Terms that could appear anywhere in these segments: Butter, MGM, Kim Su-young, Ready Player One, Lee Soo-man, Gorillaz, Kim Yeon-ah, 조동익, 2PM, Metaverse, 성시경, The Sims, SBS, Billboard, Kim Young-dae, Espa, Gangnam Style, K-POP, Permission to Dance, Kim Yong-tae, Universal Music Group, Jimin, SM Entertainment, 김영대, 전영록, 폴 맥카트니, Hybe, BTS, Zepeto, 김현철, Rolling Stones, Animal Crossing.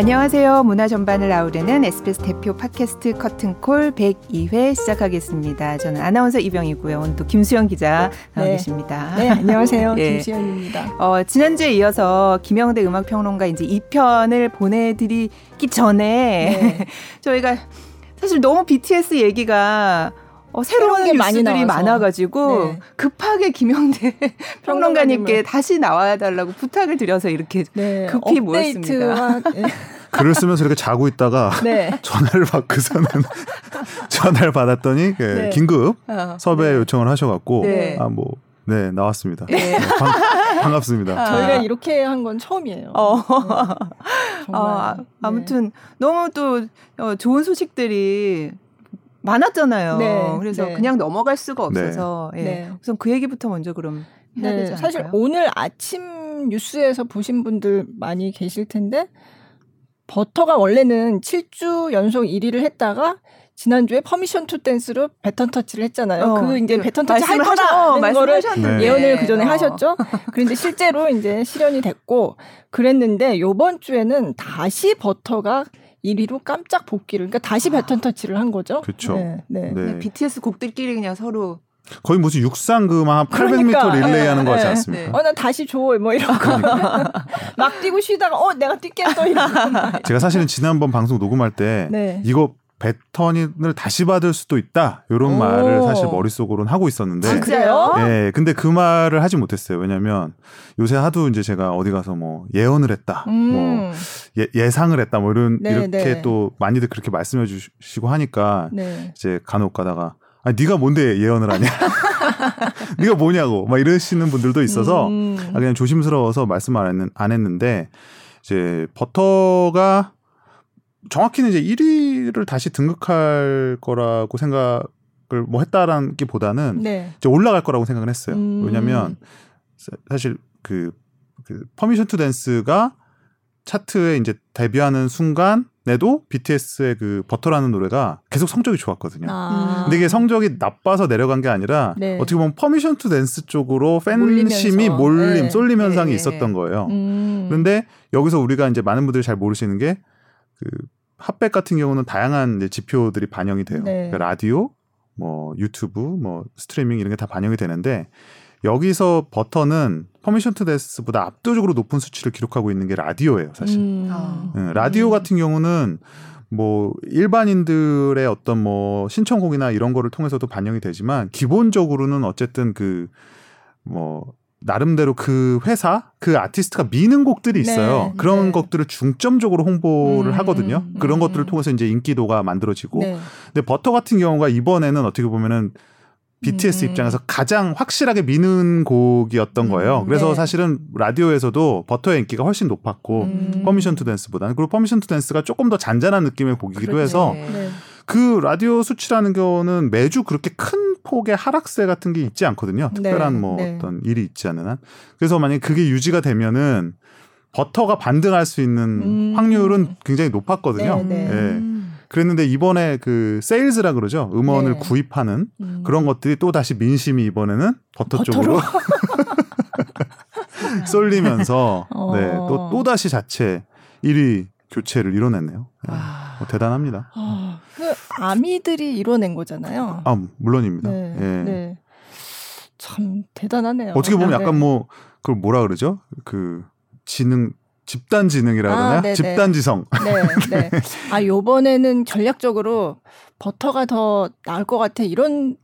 안녕하세요. 문화 전반을 아우르는 SBS 대표 팟캐스트 커튼콜 102회 시작하겠습니다. 저는 아나운서 이병이고요. 오늘 또 김수영 기자 나와 계십니다. 네, 안녕하세요. 네. 김수영입니다. 지난주에 이어서 김영대 음악평론가 이제 2편을 보내드리기 전에 네. 저희가 사실 너무 BTS 얘기가 새로운 게 뉴스들이 많이 많아가지고 네. 급하게 김영대 평론가님께 다시 나와달라고 부탁을 드려서 이렇게 네. 급히 모였습니다. 글을 쓰면서 이렇게 자고 있다가 네. 전화를 받고서는 전화를 받았더니 네. 긴급 섭외 요청을 하셔갖고 네. 나왔습니다. 네. 반갑습니다. 저희가 이렇게 한 건 처음이에요. 네. 정말. 아무튼 네. 너무 또 좋은 소식들이 많았잖아요. 네, 그래서 네. 그냥 넘어갈 수가 없어서 네. 예. 네. 우선 그 얘기부터 먼저 그럼 해야 되지 않을까요? 사실 오늘 아침 뉴스에서 보신 분들 많이 계실 텐데 버터가 원래는 7주 연속 1위를 했다가 지난주에 퍼미션 투 댄스로 배턴 터치를 했잖아요. 그 이제 배턴 터치 할 거라는 거를 예언을 그 전에 하셨죠. 그런데 실제로 이제 실현이 됐고 그랬는데 이번 주에는 다시 버터가 1위로 깜짝 복귀를. 그러니까 다시 배턴 터치를 한 거죠. 그렇죠. 네, 네. 네. BTS 곡들끼리 그냥 서로 거의 무슨 육상 그만 800m 릴레이 하는 거 같지 않습니까? 나 다시 줘. 뭐 이런 거. 막 뛰고 쉬다가 내가 뛸겠어 이런 거. 제가 사실은 지난번 방송 녹음할 때 네. 이거 배턴을 다시 받을 수도 있다. 이런 말을 사실 머릿속으로는 하고 있었는데. 진짜요? 네. 근데 그 말을 하지 못했어요. 왜냐면 요새 하도 이제 제가 어디 가서 뭐 예언을 했다. 뭐 예상을 했다. 뭐 이런, 네, 이렇게 네. 또 많이들 그렇게 말씀해 주시고 하니까 네. 이제 간혹 가다가 아니, 네가 뭔데 예언을 하냐? 네가 뭐냐고. 막 이러시는 분들도 있어서 그냥 조심스러워서 말씀을 안 했는데 이제 버터가 정확히는 이제 1위를 다시 등극할 거라고 생각을 뭐 했다라는 게 보다는 네. 이제 올라갈 거라고 생각을 했어요. 왜냐면 사실 그 퍼미션 투 댄스가 차트에 이제 데뷔하는 순간에도 BTS의 그 버터라는 노래가 계속 성적이 좋았거든요. 근데 이게 성적이 나빠서 내려간 게 아니라 네. 어떻게 보면 퍼미션 투 댄스 쪽으로 팬심이 네. 쏠림 현상이 네. 있었던 거예요. 그런데 여기서 우리가 이제 많은 분들이 잘 모르시는 게 그 핫백 같은 경우는 다양한 이제 지표들이 반영이 돼요. 네. 그러니까 라디오, 뭐 유튜브, 뭐 스트리밍 이런 게 다 반영이 되는데 여기서 버터는 퍼미션 투 댄스보다 압도적으로 높은 수치를 기록하고 있는 게 라디오예요, 사실. 라디오 같은 경우는 뭐 일반인들의 어떤 뭐 신청곡이나 이런 거를 통해서도 반영이 되지만 기본적으로는 어쨌든 그 뭐 나름대로 그 회사, 그 아티스트가 미는 곡들이 있어요. 네, 그런 네. 것들을 중점적으로 홍보를 하거든요. 그런 것들을 통해서 이제 인기도가 만들어지고. 네. 근데 버터 같은 경우가 이번에는 어떻게 보면은 BTS 입장에서 가장 확실하게 미는 곡이었던 거예요. 그래서 네. 사실은 라디오에서도 버터의 인기가 훨씬 높았고 퍼미션 투 댄스보다는. 그리고 퍼미션 투 댄스가 조금 더 잔잔한 느낌의 곡이기도 그렇네. 해서 네. 그 라디오 수치라는 거는 매주 그렇게 큰 폭의 하락세 같은 게 있지 않거든요. 특별한 네, 뭐 네. 어떤 일이 있지 않는 한. 그래서 만약에 그게 유지가 되면은 버터가 반등할 수 있는 확률은 굉장히 높았거든요. 네, 네. 예. 그랬는데 이번에 그 세일즈라 그러죠. 음원을 네. 구입하는 그런 것들이 또 다시 민심이 이번에는 버터 쪽으로 쏠리면서 네, 또 다시 자체 1위 교체를 이뤄냈네요. 네. 대단합니다. 그 아미들이 이뤄낸 거잖아요. 물론입니다. 네, 예. 네. 참 대단하네요. 어떻게 보면 약간 뭐 그걸 뭐라 그러죠? 그 지능 집단 지능이라 그러나 집단 지성. 네, 네. 요번에는 전략적으로 버터가 더 나을 것 같아 이런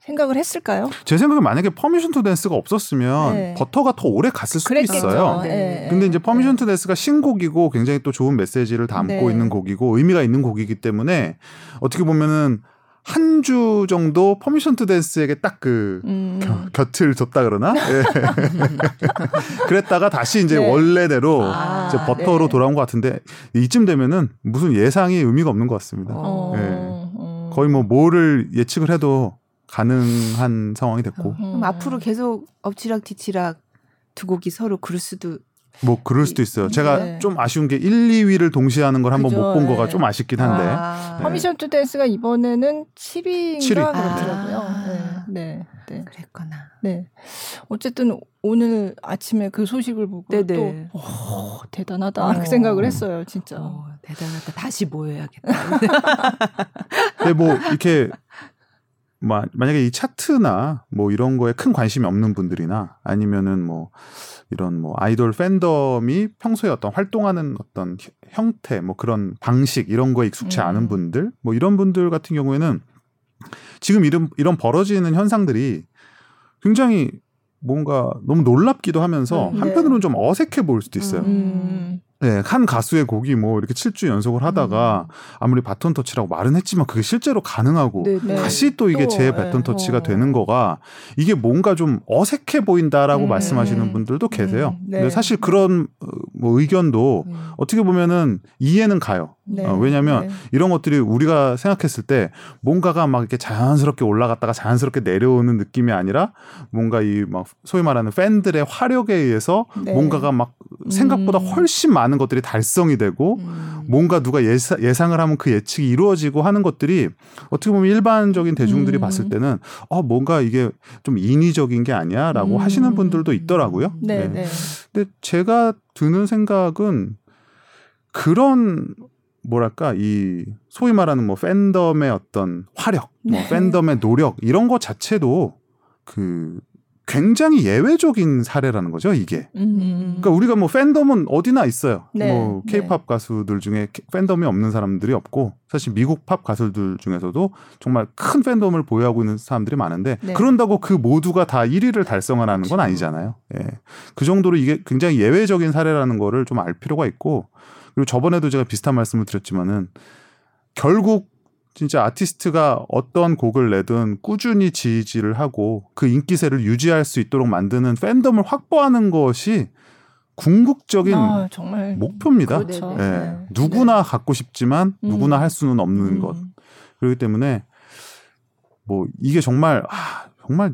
생각을 했을까요? 제 생각에 만약에 퍼미션 투 댄스가 없었으면 네. 버터가 더 오래 갔을 수도 그랬겠죠. 있어요. 네. 근데 이제 퍼미션 투 댄스가 신곡이고 굉장히 또 좋은 메시지를 담고 네. 있는 곡이고 의미가 있는 곡이기 때문에 어떻게 보면은 한 주 정도 퍼미션 투 댄스에게 딱 그 곁을 줬다 그러나? 예. 그랬다가 다시 이제 네. 원래대로 이제 버터로 네. 돌아온 것 같은데 이쯤 되면은 무슨 예상이 의미가 없는 것 같습니다. 예. 거의 뭐를 예측을 해도 가능한 상황이 됐고. 그럼 앞으로 계속 엎치락 뒤치락 두 곡이 서로 그럴 수도 있어요. 제가 네. 좀 아쉬운 게 1, 2위를 동시에 하는 걸 한번 못 본 거가 좀 아쉽긴 한데. 퍼미션 투 댄스가 이번에는 7위인가 그렇더라고요. 네, 네. 그랬거나. 네. 어쨌든 오늘 아침에 그 소식을 보고 네네. 또 대단하다 그 생각을 했어요, 진짜. 대단하다. 다시 모여야겠다. 근데 뭐 이렇게 만약에 이 차트나 뭐 이런 거에 큰 관심이 없는 분들이나 아니면은 뭐 이런 뭐 아이돌 팬덤이 평소에 어떤 활동하는 어떤 형태 뭐 그런 방식 이런 거에 익숙치 않은 분들 뭐 이런 분들 같은 경우에는 지금 이런 벌어지는 현상들이 굉장히 뭔가 너무 놀랍기도 하면서 한편으로는 좀 어색해 보일 수도 있어요. 네, 한 가수의 곡이 뭐 이렇게 7주 연속을 하다가 아무리 바톤 터치라고 말은 했지만 그게 실제로 가능하고 네네. 다시 또 이게 제 바톤 터치가 되는 거가 이게 뭔가 좀 어색해 보인다라고 말씀하시는 분들도 계세요. 네. 근데 사실 그런 뭐 의견도 어떻게 보면은 이해는 가요. 네. 왜냐하면 이런 것들이 우리가 생각했을 때 뭔가가 막 이렇게 자연스럽게 올라갔다가 자연스럽게 내려오는 느낌이 아니라 뭔가 이 막 소위 말하는 팬들의 화력에 의해서 뭔가가 막 생각보다 훨씬 많은 것들이 달성이 되고 뭔가 누가 예상을 하면 그 예측이 이루어지고 하는 것들이 어떻게 보면 일반적인 대중들이 봤을 때는 뭔가 이게 좀 인위적인 게 아니야? 라고 하시는 분들도 있더라고요. 네. 네. 근데 제가 드는 생각은 그런 뭐랄까 이 소위 말하는 뭐 팬덤의 어떤 화력, 뭐 팬덤의 노력 이런 것 자체도 그 굉장히 예외적인 사례라는 거죠, 이게. 그러니까 우리가 뭐 팬덤은 어디나 있어요. 네, 뭐 K-팝 가수들 중에 팬덤이 없는 사람들이 없고 사실 미국 팝 가수들 중에서도 정말 큰 팬덤을 보유하고 있는 사람들이 많은데 그런다고 그 모두가 다 1위를 달성하는 건 아니잖아요. 예. 그 정도로 이게 굉장히 예외적인 사례라는 거를 좀 알 필요가 있고 그리고 저번에도 제가 비슷한 말씀을 드렸지만은 결국 진짜 아티스트가 어떤 곡을 내든 꾸준히 지지를 하고 그 인기세를 유지할 수 있도록 만드는 팬덤을 확보하는 것이 궁극적인 정말 목표입니다. 그렇죠. 네. 네. 누구나 갖고 싶지만 누구나 할 수는 없는 것. 그렇기 때문에 뭐 이게 정말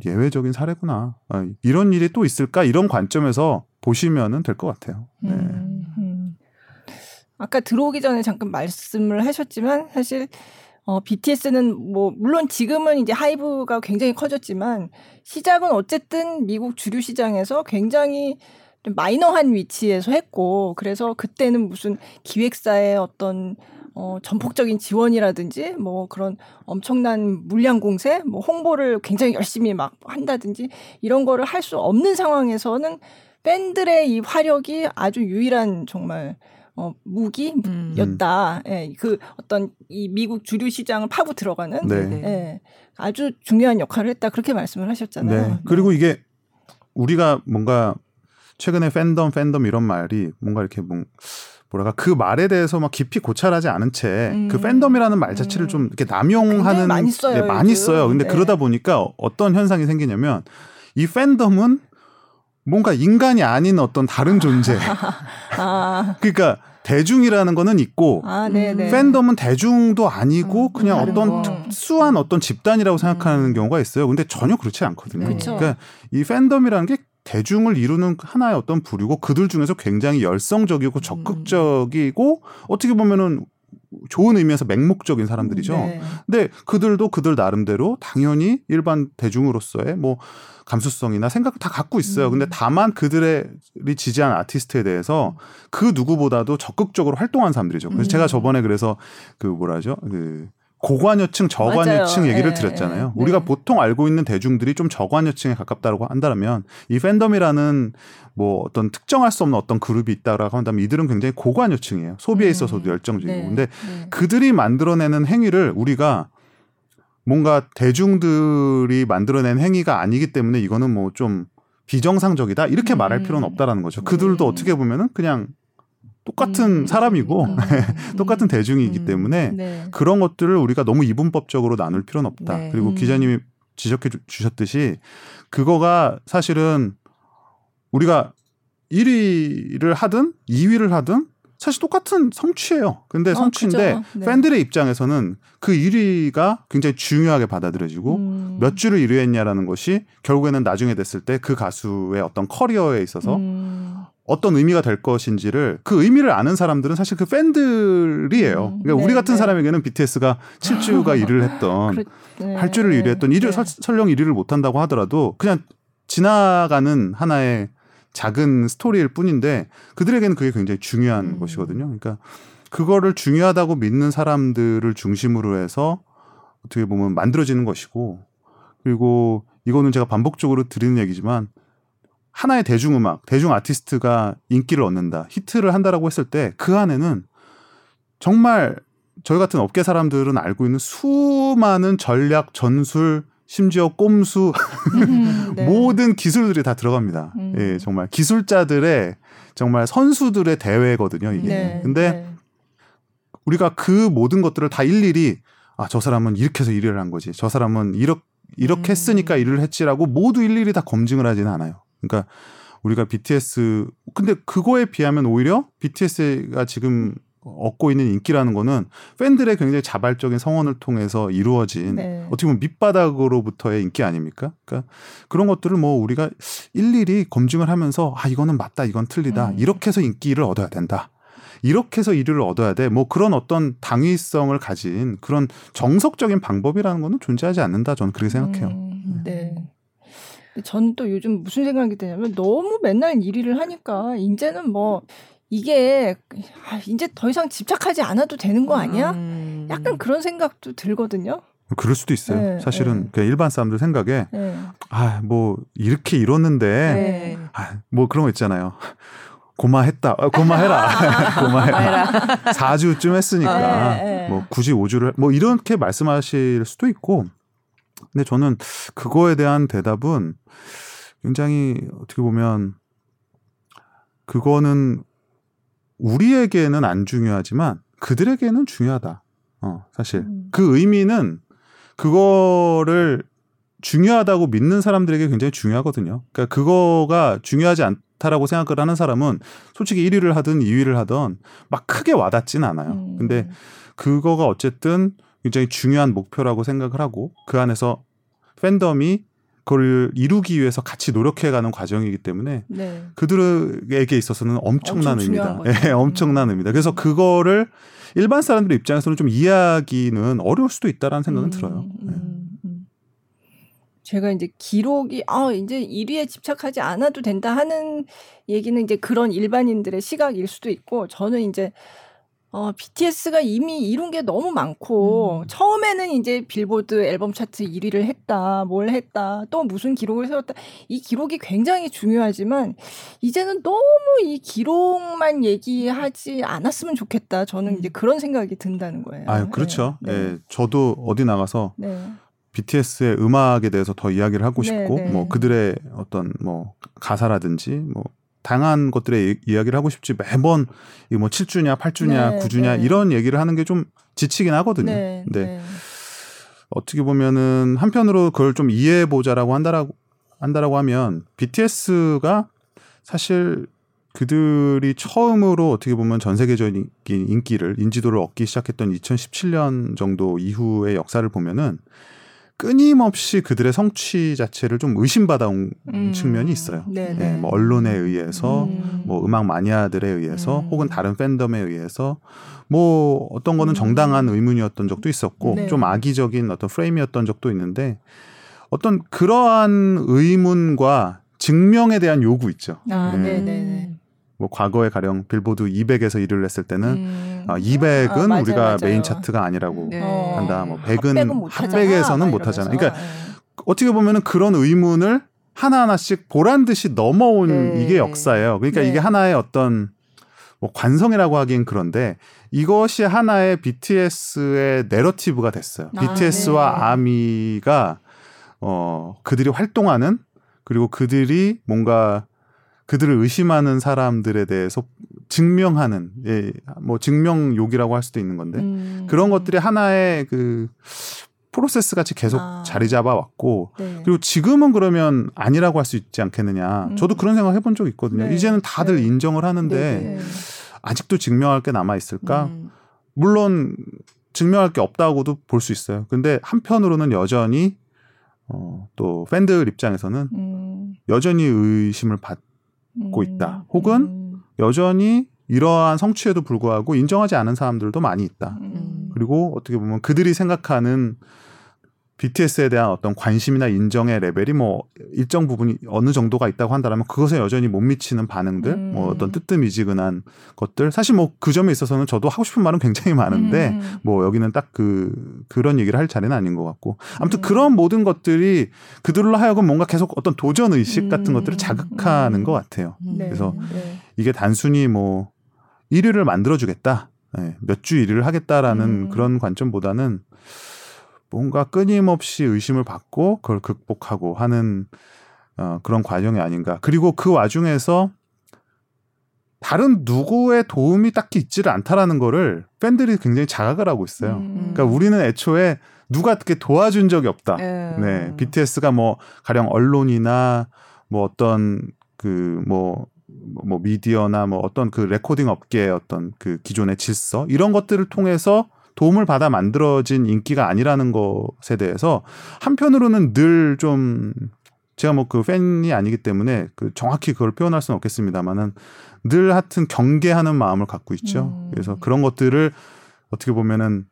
예외적인 사례구나. 이런 일이 또 있을까? 이런 관점에서 보시면 될 것 같아요. 네. 아까 들어오기 전에 잠깐 말씀을 하셨지만 사실 BTS는 뭐 물론 지금은 이제 하이브가 굉장히 커졌지만 시작은 어쨌든 미국 주류 시장에서 굉장히 좀 마이너한 위치에서 했고 그래서 그때는 무슨 기획사의 어떤 전폭적인 지원이라든지 뭐 그런 엄청난 물량 공세, 뭐 홍보를 굉장히 열심히 막 한다든지 이런 거를 할 수 없는 상황에서는 팬들의 이 화력이 아주 유일한 정말 무기였다. 예, 그 어떤 이 미국 주류 시장을 파고 들어가는 예, 아주 중요한 역할을 했다. 그렇게 말씀을 하셨잖아요. 네. 그리고 이게 우리가 뭔가 최근에 팬덤 이런 말이 뭔가 이렇게 뭐랄까 그 말에 대해서 막 깊이 고찰하지 않은 채 그 팬덤이라는 말 자체를 좀 이렇게 남용하는 많이 써요. 네, 많이 써요. 근데 그러다 보니까 어떤 현상이 생기냐면 이 팬덤은 뭔가 인간이 아닌 어떤 다른 존재. 그러니까 대중이라는 거는 있고 팬덤은 대중도 아니고 그냥 어떤 거. 특수한 어떤 집단이라고 생각하는 경우가 있어요. 근데 전혀 그렇지 않거든요. 그러니까 이 팬덤이라는 게 대중을 이루는 하나의 어떤 부류고 그들 중에서 굉장히 열성적이고 적극적이고 어떻게 보면은 좋은 의미에서 맹목적인 사람들이죠. 근데 그들도 그들 나름대로 당연히 일반 대중으로서의 뭐 감수성이나 생각을 다 갖고 있어요. 근데 다만 그들이 지지한 아티스트에 대해서 그 누구보다도 적극적으로 활동한 사람들이죠. 그래서 제가 저번에 그래서 그 고관여층, 저관여층 얘기를 드렸잖아요. 우리가 보통 알고 있는 대중들이 좀 저관여층에 가깝다고 한다면 이 팬덤이라는 뭐 어떤 특정할 수 없는 어떤 그룹이 있다라고 한다면 이들은 굉장히 고관여층이에요. 소비에 있어서도 열정적이고. 근데 그들이 만들어내는 행위를 우리가 뭔가 대중들이 만들어낸 행위가 아니기 때문에 이거는 뭐 좀 비정상적이다 이렇게 말할 필요는 없다라는 거죠. 그들도 어떻게 보면은 그냥 똑같은 사람이고 똑같은 대중이기 때문에 그런 것들을 우리가 너무 이분법적으로 나눌 필요는 없다. 그리고 기자님이 지적해 주셨듯이 그거가 사실은 우리가 1위를 하든 2위를 하든 사실 똑같은 성취예요. 근데 성취인데 팬들의 입장에서는 그 1위가 굉장히 중요하게 받아들여지고 몇 주를 1위했냐라는 것이 결국에는 나중에 됐을 때 그 가수의 어떤 커리어에 있어서 어떤 의미가 될 것인지를 그 의미를 아는 사람들은 사실 그 팬들이에요. 그러니까 네, 우리 같은 네. 사람에게는 BTS가 7주가 1위를 했던 네, 8주를 1위를 했던 1위, 네. 설령 1위를 못한다고 하더라도 그냥 지나가는 하나의 작은 스토리일 뿐인데 그들에게는 그게 굉장히 중요한 것이거든요. 그러니까 그거를 중요하다고 믿는 사람들을 중심으로 해서 어떻게 보면 만들어지는 것이고, 그리고 이거는 제가 반복적으로 드리는 얘기지만 하나의 대중음악, 대중 아티스트가 인기를 얻는다, 히트를 한다라고 했을 때 그 안에는 정말 저희 같은 업계 사람들은 알고 있는 수많은 전략, 전술, 심지어 꼼수 네. 모든 기술들이 다 들어갑니다. 예, 정말 기술자들의 정말 선수들의 대회거든요, 이게. 네, 근데 네. 우리가 그 모든 것들을 다 일일이 아, 저 사람은 이렇게 해서 일을 한 거지, 저 사람은 이렇게 했으니까 일을 했지라고 모두 일일이 다 검증을 하지는 않아요. 그러니까 우리가 BTS 근데 그거에 비하면 오히려 BTS가 지금 얻고 있는 인기라는 거는 팬들의 굉장히 자발적인 성원을 통해서 이루어진 네. 어떻게 보면 밑바닥으로부터의 인기 아닙니까? 그러니까 그런 것들을 뭐 우리가 일일이 검증을 하면서 아 이거는 맞다 이건 틀리다 이렇게 해서 인기를 얻어야 된다 이렇게 해서 일을 얻어야 돼 뭐 그런 어떤 당위성을 가진 그런 정석적인 방법이라는 거는 존재하지 않는다 저는 그렇게 생각해요. 네. 저는 또 요즘 무슨 생각이 드냐면 너무 맨날 1위를 하니까 이제는 뭐 이게 이제 더 이상 집착하지 않아도 되는 거 아니야? 약간 그런 생각도 들거든요. 그럴 수도 있어요. 네, 사실은 네. 일반 사람들 생각에 네. 아, 뭐 이렇게 이뤘는데 네. 아, 뭐 그런 거 있잖아요. 고마했다. 고마해라. 고마해라. 4주쯤 했으니까 네, 네. 뭐 굳이 5주를 뭐 이렇게 말씀하실 수도 있고 근데 저는 그거에 대한 대답은 굉장히 어떻게 보면 그거는 우리에게는 안 중요하지만 그들에게는 중요하다. 사실. 그 의미는 그거를 중요하다고 믿는 사람들에게 굉장히 중요하거든요. 그러니까 그거가 중요하지 않다라고 생각을 하는 사람은 솔직히 1위를 하든 2위를 하든 막 크게 와닿진 않아요. 근데 그거가 어쨌든 굉장히 중요한 목표라고 생각을 하고 그 안에서 팬덤이 그걸 이루기 위해서 같이 노력해가는 과정이기 때문에 네. 그들에게 있어서는 엄청난 의미다. 네, 엄청난 의미다. 그래서 그거를 일반 사람들의 입장에서는 좀 이해하기는 어려울 수도 있다라는 생각은 들어요. 제가 이제 기록이 이제 1위에 집착하지 않아도 된다 하는 얘기는 이제 그런 일반인들의 시각일 수도 있고 저는 이제 BTS가 이미 이룬 게 너무 많고 처음에는 이제 빌보드 앨범 차트 1위를 했다, 뭘 했다, 또 무슨 기록을 세웠다. 이 기록이 굉장히 중요하지만 이제는 너무 이 기록만 얘기하지 않았으면 좋겠다. 저는 이제 그런 생각이 든다는 거예요. 아유, 그렇죠. 네. 네. 저도 어디 나가서 네. BTS의 음악에 대해서 더 이야기를 하고 싶고 네. 뭐 그들의 어떤 뭐 가사라든지 뭐 당한 것들의 이야기를 하고 싶지 매번 이 뭐 7주냐 8주냐 네, 9주냐 네. 이런 얘기를 하는 게 좀 지치긴 하거든요. 네, 근데 네. 어떻게 보면은 한편으로 그걸 좀 이해해 보자라고 한다라고 하면 BTS가 사실 그들이 처음으로 어떻게 보면 전 세계적인 인기를 인지도를 얻기 시작했던 2017년 정도 이후의 역사를 보면은 끊임없이 그들의 성취 자체를 좀 의심받아온 측면이 있어요. 네, 뭐 언론에 의해서, 뭐 음악 마니아들에 의해서, 혹은 다른 팬덤에 의해서, 뭐 어떤 거는 정당한 의문이었던 적도 있었고, 네. 좀 악의적인 어떤 프레임이었던 적도 있는데, 어떤 그러한 의문과 증명에 대한 요구 있죠. 아, 네, 네, 네. 뭐 과거에 가령 빌보드 200에서 일을 했을 때는 200은 맞아요, 우리가 맞아요. 메인 차트가 아니라고 네. 한다. 뭐 100은 핫100에서는 못하잖아. 그러니까 어떻게 보면은 그런 의문을 하나하나씩 보란 듯이 넘어온 네. 이게 역사예요. 그러니까 네. 이게 하나의 어떤 뭐 관성이라고 하긴 그런데 이것이 하나의 BTS의 내러티브가 됐어요. BTS와 네. 아미가 그들이 활동하는 그리고 그들이 뭔가 그들을 의심하는 사람들에 대해서 증명하는, 예, 뭐 증명욕이라고 할 수도 있는 건데 그런 것들이 하나의 그 프로세스 같이 계속 자리 잡아왔고 네. 그리고 지금은 그러면 아니라고 할 수 있지 않겠느냐. 저도 그런 생각 해본 적 있거든요. 네. 이제는 다들 네. 인정을 하는데 네. 아직도 증명할 게 남아있을까? 물론 증명할 게 없다고도 볼 수 있어요. 근데 한편으로는 여전히 또 팬들 입장에서는 여전히 의심을 받 받고 있다. 혹은 여전히 이러한 성취에도 불구하고 인정하지 않은 사람들도 많이 있다. 그리고 어떻게 보면 그들이 생각하는 BTS에 대한 어떤 관심이나 인정의 레벨이 뭐 일정 부분이 어느 정도가 있다고 한다면 그것에 여전히 못 미치는 반응들, 뭐 어떤 뜨뜻미지근한 것들. 사실 뭐 그 점에 있어서는 저도 하고 싶은 말은 굉장히 많은데 뭐 여기는 딱 그런 얘기를 할 자리는 아닌 것 같고. 아무튼 그런 모든 것들이 그들로 하여금 뭔가 계속 어떤 도전 의식 같은 것들을 자극하는 것 같아요. 그래서 이게 단순히 뭐 1위를 만들어주겠다, 네, 몇 주 1위를 하겠다라는 그런 관점보다는 뭔가 끊임없이 의심을 받고 그걸 극복하고 하는 그런 과정이 아닌가. 그리고 그 와중에서 다른 누구의 도움이 딱히 있지를 않다라는 거를 팬들이 굉장히 자각을 하고 있어요. 그러니까 우리는 애초에 누가 그렇게 도와준 적이 없다. 네, BTS가 뭐 가령 언론이나 뭐 어떤 그 뭐 미디어나 뭐 어떤 그 레코딩 업계의 어떤 그 기존의 질서 이런 것들을 통해서 도움을 받아 만들어진 인기가 아니라는 것에 대해서 한편으로는 늘 좀 제가 뭐 그 팬이 아니기 때문에 그 정확히 그걸 표현할 수는 없겠습니다만은 늘 하여튼 경계하는 마음을 갖고 있죠. 그래서 그런 것들을 어떻게 보면은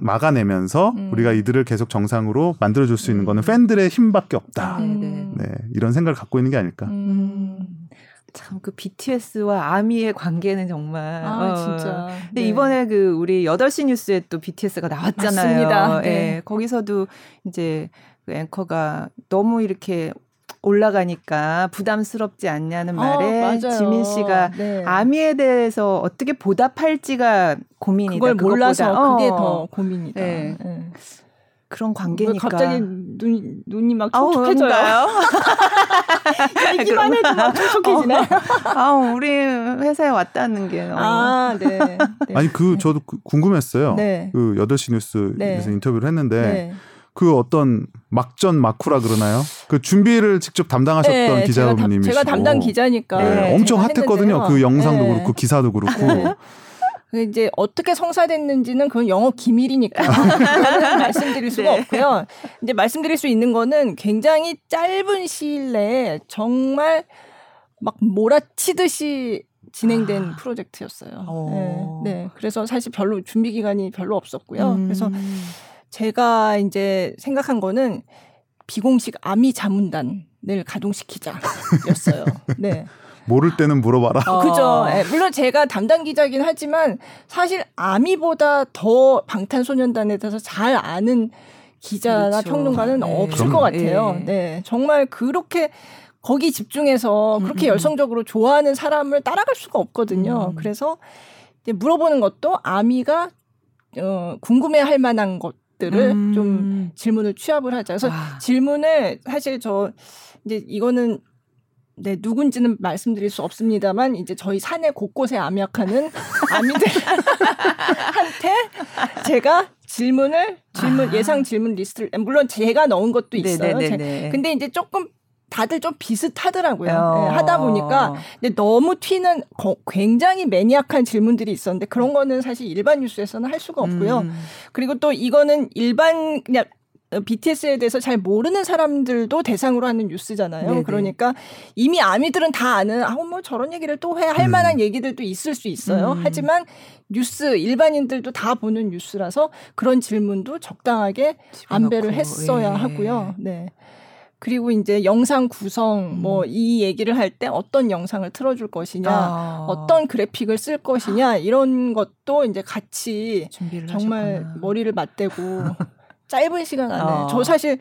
막아내면서 우리가 이들을 계속 정상으로 만들어줄 수 있는 거는 팬들의 힘밖에 없다. 네, 이런 생각을 갖고 있는 게 아닐까. 참 그 BTS와 아미의 관계는 정말 진짜. 근데 네. 이번에 그 우리 8시 뉴스에 또 BTS가 나왔잖아요. 맞습니다. 네. 네. 거기서도 이제 그 앵커가 너무 이렇게 올라가니까 부담스럽지 않냐는 말에 지민 씨가 네. 아미에 대해서 어떻게 보답할지가 고민이다. 그걸 몰라서 그게 더 고민이다. 네. 네. 그런 관계니까. 갑자기 눈이 막 촉촉해져요. 얘기만 해도 막 촉촉해지나요? 우리 회사에 왔다는 게. 네. 네. 아니 저도 궁금했어요. 네. 그 8시 뉴스에서 네. 인터뷰를 했는데 네. 그 어떤 막전 막후라 그러나요? 그 준비를 직접 담당하셨던 네, 기자분님이시고. 제가 담당 기자니까. 네. 네. 엄청 핫했거든요. 그 영상도 네. 그렇고 기사도 그렇고. 네. 이제 어떻게 성사됐는지는 그건 영업 기밀이니까 말씀드릴 수가 네. 없고요. 이제 말씀드릴 수 있는 거는 굉장히 짧은 시일 내에 정말 막 몰아치듯이 진행된 프로젝트였어요. 네. 네, 그래서 사실 별로 준비 기간이 별로 없었고요. 그래서 제가 이제 생각한 거는 비공식 아미 자문단을 가동시키자였어요. 네. 모를 때는 물어봐라. 그죠. 네, 물론 제가 담당 기자긴 하지만 사실 아미보다 더 방탄소년단에 대해서 잘 아는 기자나 그렇죠. 평론가는 네. 없을 것 같아요. 네. 네, 정말 그렇게 거기 집중해서 그렇게 열성적으로 좋아하는 사람을 따라갈 수가 없거든요. 그래서 이제 물어보는 것도 아미가 궁금해할 만한 것들을 좀 질문을 취합을 하자. 그래서 질문에 사실 저 이제 이거는 네, 누군지는 말씀드릴 수 없습니다만, 이제 저희 산의 곳곳에 암약하는 아미들한테 제가 예상 질문 리스트를, 물론 제가 넣은 것도 있어요. 근데 이제 조금 다들 좀 비슷하더라고요. 네, 하다 보니까 근데 너무 튀는 굉장히 매니악한 질문들이 있었는데, 그런 거는 사실 일반 뉴스에서는 할 수가 없고요. 그리고 또 이거는 그냥 BTS에 대해서 잘 모르는 사람들도 대상으로 하는 뉴스잖아요. 네네. 그러니까 이미 아미들은 다 아는 뭐 저런 얘기를 또 해 할 만한 얘기들도 있을 수 있어요. 하지만 일반인들도 다 보는 뉴스라서 그런 질문도 적당하게 안배를 했어야 하고요. 네. 그리고 이제 영상 구성 이 얘기를 할 때 어떤 영상을 틀어줄 것이냐, 어떤 그래픽을 쓸 것이냐 이런 것도 이제 같이 정말 하셨구나. 머리를 맞대고. 짧은 시간 안에 저 사실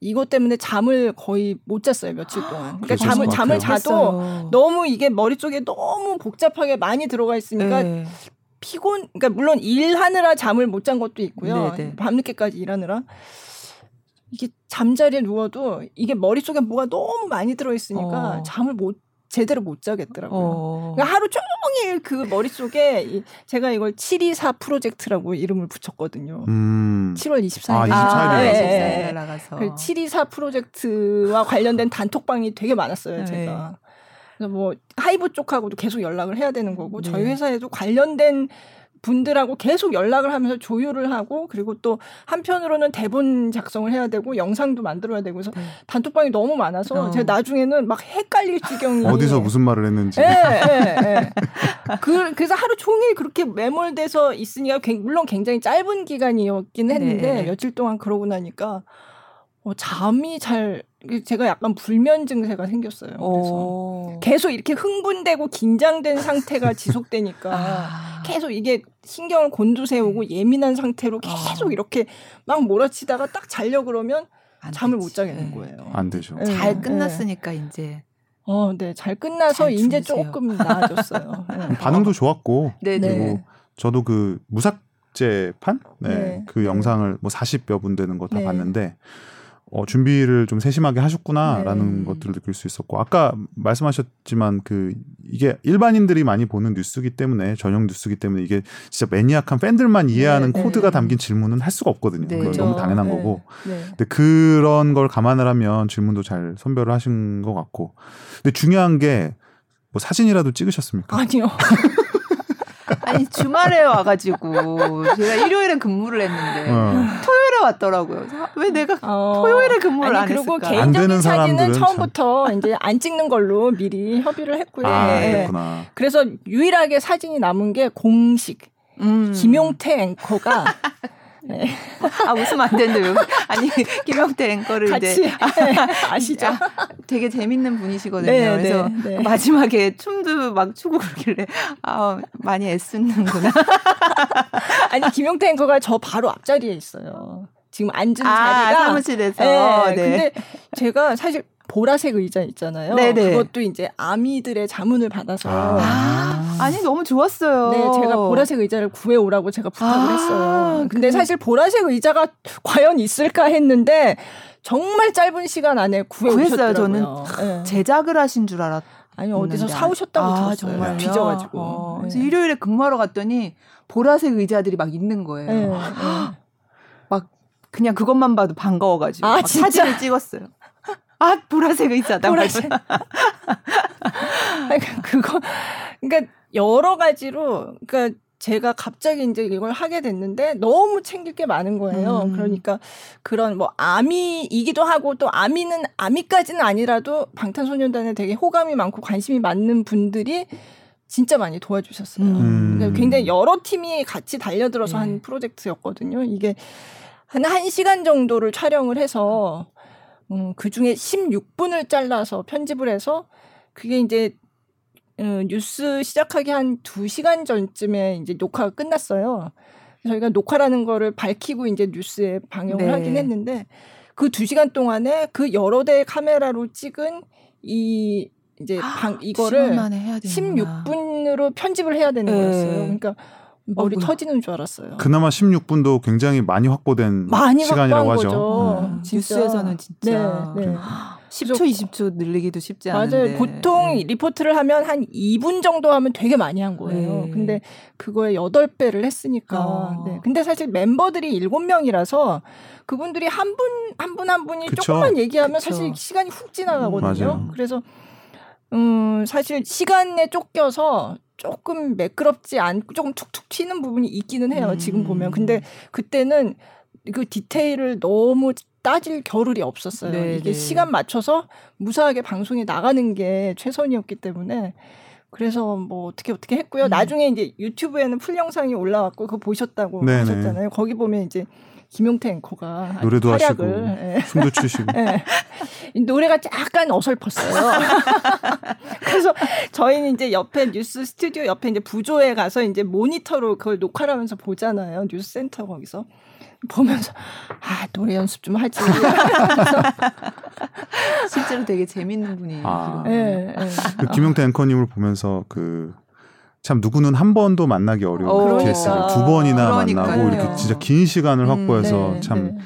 이것 때문에 잠을 거의 못 잤어요, 며칠 동안. 그러니까 잠을 자도 너무 이게 머릿속에 너무 복잡하게 많이 들어가 있으니까 그러니까 물론 일하느라 잠을 못 잔 것도 있고요. 네네. 밤늦게까지 일하느라. 이게 잠자리에 누워도 이게 머릿속에 뭐가 너무 많이 들어있으니까 잠을 제대로 못 자겠더라고요. 그러니까 하루 종일 그 머릿속에 제가 이걸 724 프로젝트라고 이름을 붙였거든요. 7월 24일. 24일에 나가서. 그 724 프로젝트와 관련된 단톡방이 되게 많았어요, 제가. 네. 그래서 뭐 하이브 쪽하고도 계속 연락을 해야 되는 거고 저희 회사에도 관련된 분들하고 계속 연락을 하면서 조율을 하고, 그리고 또 한편으로는 대본 작성을 해야 되고 영상도 만들어야 되고 해서 단톡방이 너무 많아서 제가 나중에는 막 헷갈릴 지경이 어디서 무슨 말을 했는지 그래서 하루 종일 그렇게 매몰돼서 있으니까 물론 굉장히 짧은 기간이었긴 했는데 며칠 동안 그러고 나니까 잠이 잘 제가 약간 불면 증세가 생겼어요. 그래서 계속 이렇게 흥분되고 긴장된 상태가 지속되니까 계속 이게 신경을 곤두세우고 예민한 상태로 계속 이렇게 막 몰아치다가 딱 자려 그러면 잠을 못 자게 된 거예요. 안 되죠. 잘 끝났으니까 이제. 네, 잘 끝나서 이제 조금 나아졌어요. 반응도 좋았고 그리고 저도 그 무삭제판 그 영상을 뭐 40여 분 되는 거 다 봤는데. 준비를 좀 세심하게 하셨구나라는 것들을 느낄 수 있었고, 아까 말씀하셨지만 그 이게 일반인들이 많이 보는 뉴스이기 때문에, 전용 뉴스이기 때문에 이게 진짜 매니악한 팬들만 이해하는 코드가 담긴 질문은 할 수가 없거든요. 그건 너무 당연한 거고. 근데 그런 걸 감안을 하면 질문도 잘 선별을 하신 것 같고. 근데 중요한 게 뭐 사진이라도 찍으셨습니까? 아니요. 아니 주말에 와가지고 제가 일요일에 근무를 했는데 토요일에 왔더라고요. 왜 내가 토요일에 근무를 안 했을까? 그리고 개인적인 사진은 처음부터 이제 안 찍는 걸로 미리 협의를 했고요. 그래서 유일하게 사진이 남은 게 공식 김용태 앵커가 웃으면 안 되는데 아니 김영태 앵커를 같이, 이제 아시죠? 되게 재밌는 분이시거든요. 그래서 마지막에 춤도 막 추고 그러길래 많이 애쓰는구나. 아니 김영태 앵커가 저 바로 앞자리에 있어요. 지금 앉은 자리가 사무실에서. 근데 제가 사실 보라색 의자 있잖아요. 그것도 이제 아미들의 자문을 받아서. 아니 너무 좋았어요. 제가 보라색 의자를 구해오라고 제가 부탁을 했어요. 근데 사실 보라색 의자가 과연 있을까 했는데 정말 짧은 시간 안에 구해오셨더라고요. 저는 제작을 하신 줄 알았어요. 아니 어디서 사오셨다고 들었어요. 정말요? 뒤져가지고. 그래서 일요일에 근무하러 갔더니 보라색 의자들이 막 있는 거예요. 막 그냥 그것만 봐도 반가워가지고 사진을 찍었어요. 보라색 의자다. 보라색. 그러니까 여러 가지로, 그러니까 제가 갑자기 이제 이걸 하게 됐는데 너무 챙길 게 많은 거예요. 그러니까 그런 뭐 아미이기도 하고, 또 아미는 아미까지는 아니라도 방탄소년단에 되게 호감이 많고 관심이 많은 분들이 진짜 많이 도와주셨어요. 그러니까 굉장히 여러 팀이 같이 달려들어서 한 프로젝트였거든요. 이게 한 1시간 정도를 촬영을 해서 그중에 16분을 잘라서 편집을 해서, 그게 이제 뉴스 시작하기 한 2시간 전쯤에 이제 녹화가 끝났어요. 저희가 녹화라는 거를 밝히고 이제 뉴스에 방영을 하긴 했는데, 그 2시간 동안에 그 여러 대의 카메라로 찍은 이 이제 이거를 16분으로 편집을 해야 되는 거였어요. 그러니까 머리 터지는 줄 알았어요. 그나마 16분도 굉장히 많이 확보된 시간이라고 하죠. 진짜. 뉴스에서는 진짜 10초, 20초 늘리기도 쉽지 않은데. 보통 리포트를 하면 한 2분 정도 하면 되게 많이 한 거예요. 근데 그거에 8배를 했으니까. 근데 사실 멤버들이 7명이라서 그분들이 한 분이 조금만 얘기하면 사실 시간이 훅 지나가거든요. 그래서 사실 시간에 쫓겨서 조금 매끄럽지 않고 조금 툭툭 튀는 부분이 있기는 해요. 지금 보면. 근데 그때는 그 디테일을 너무 따질 겨를이 없었어요. 이게 시간 맞춰서 무사하게 방송에 나가는 게 최선이었기 때문에. 그래서 뭐 어떻게 했고요. 나중에 이제 유튜브에는 풀 영상이 올라왔고 그거 보셨다고 하셨잖아요. 거기 보면 이제 김용태 앵커가 노래도 하시고 춤도 추시고 노래가 약간 어설펐어요. 그래서 저희는 이제 옆에 뉴스 스튜디오 옆에 이제 부조에 가서 이제 모니터로 그걸 녹화를 하면서 보잖아요. 뉴스 센터 거기서 보면서 노래 연습 좀 하지. 실제로 되게 재밌는 분이에요. 그 김용태 앵커님을 보면서 그 참 누구는 한 번도 만나기 어려운 케이스를 두 번이나 만나고 이렇게 진짜 긴 시간을 확보해서 참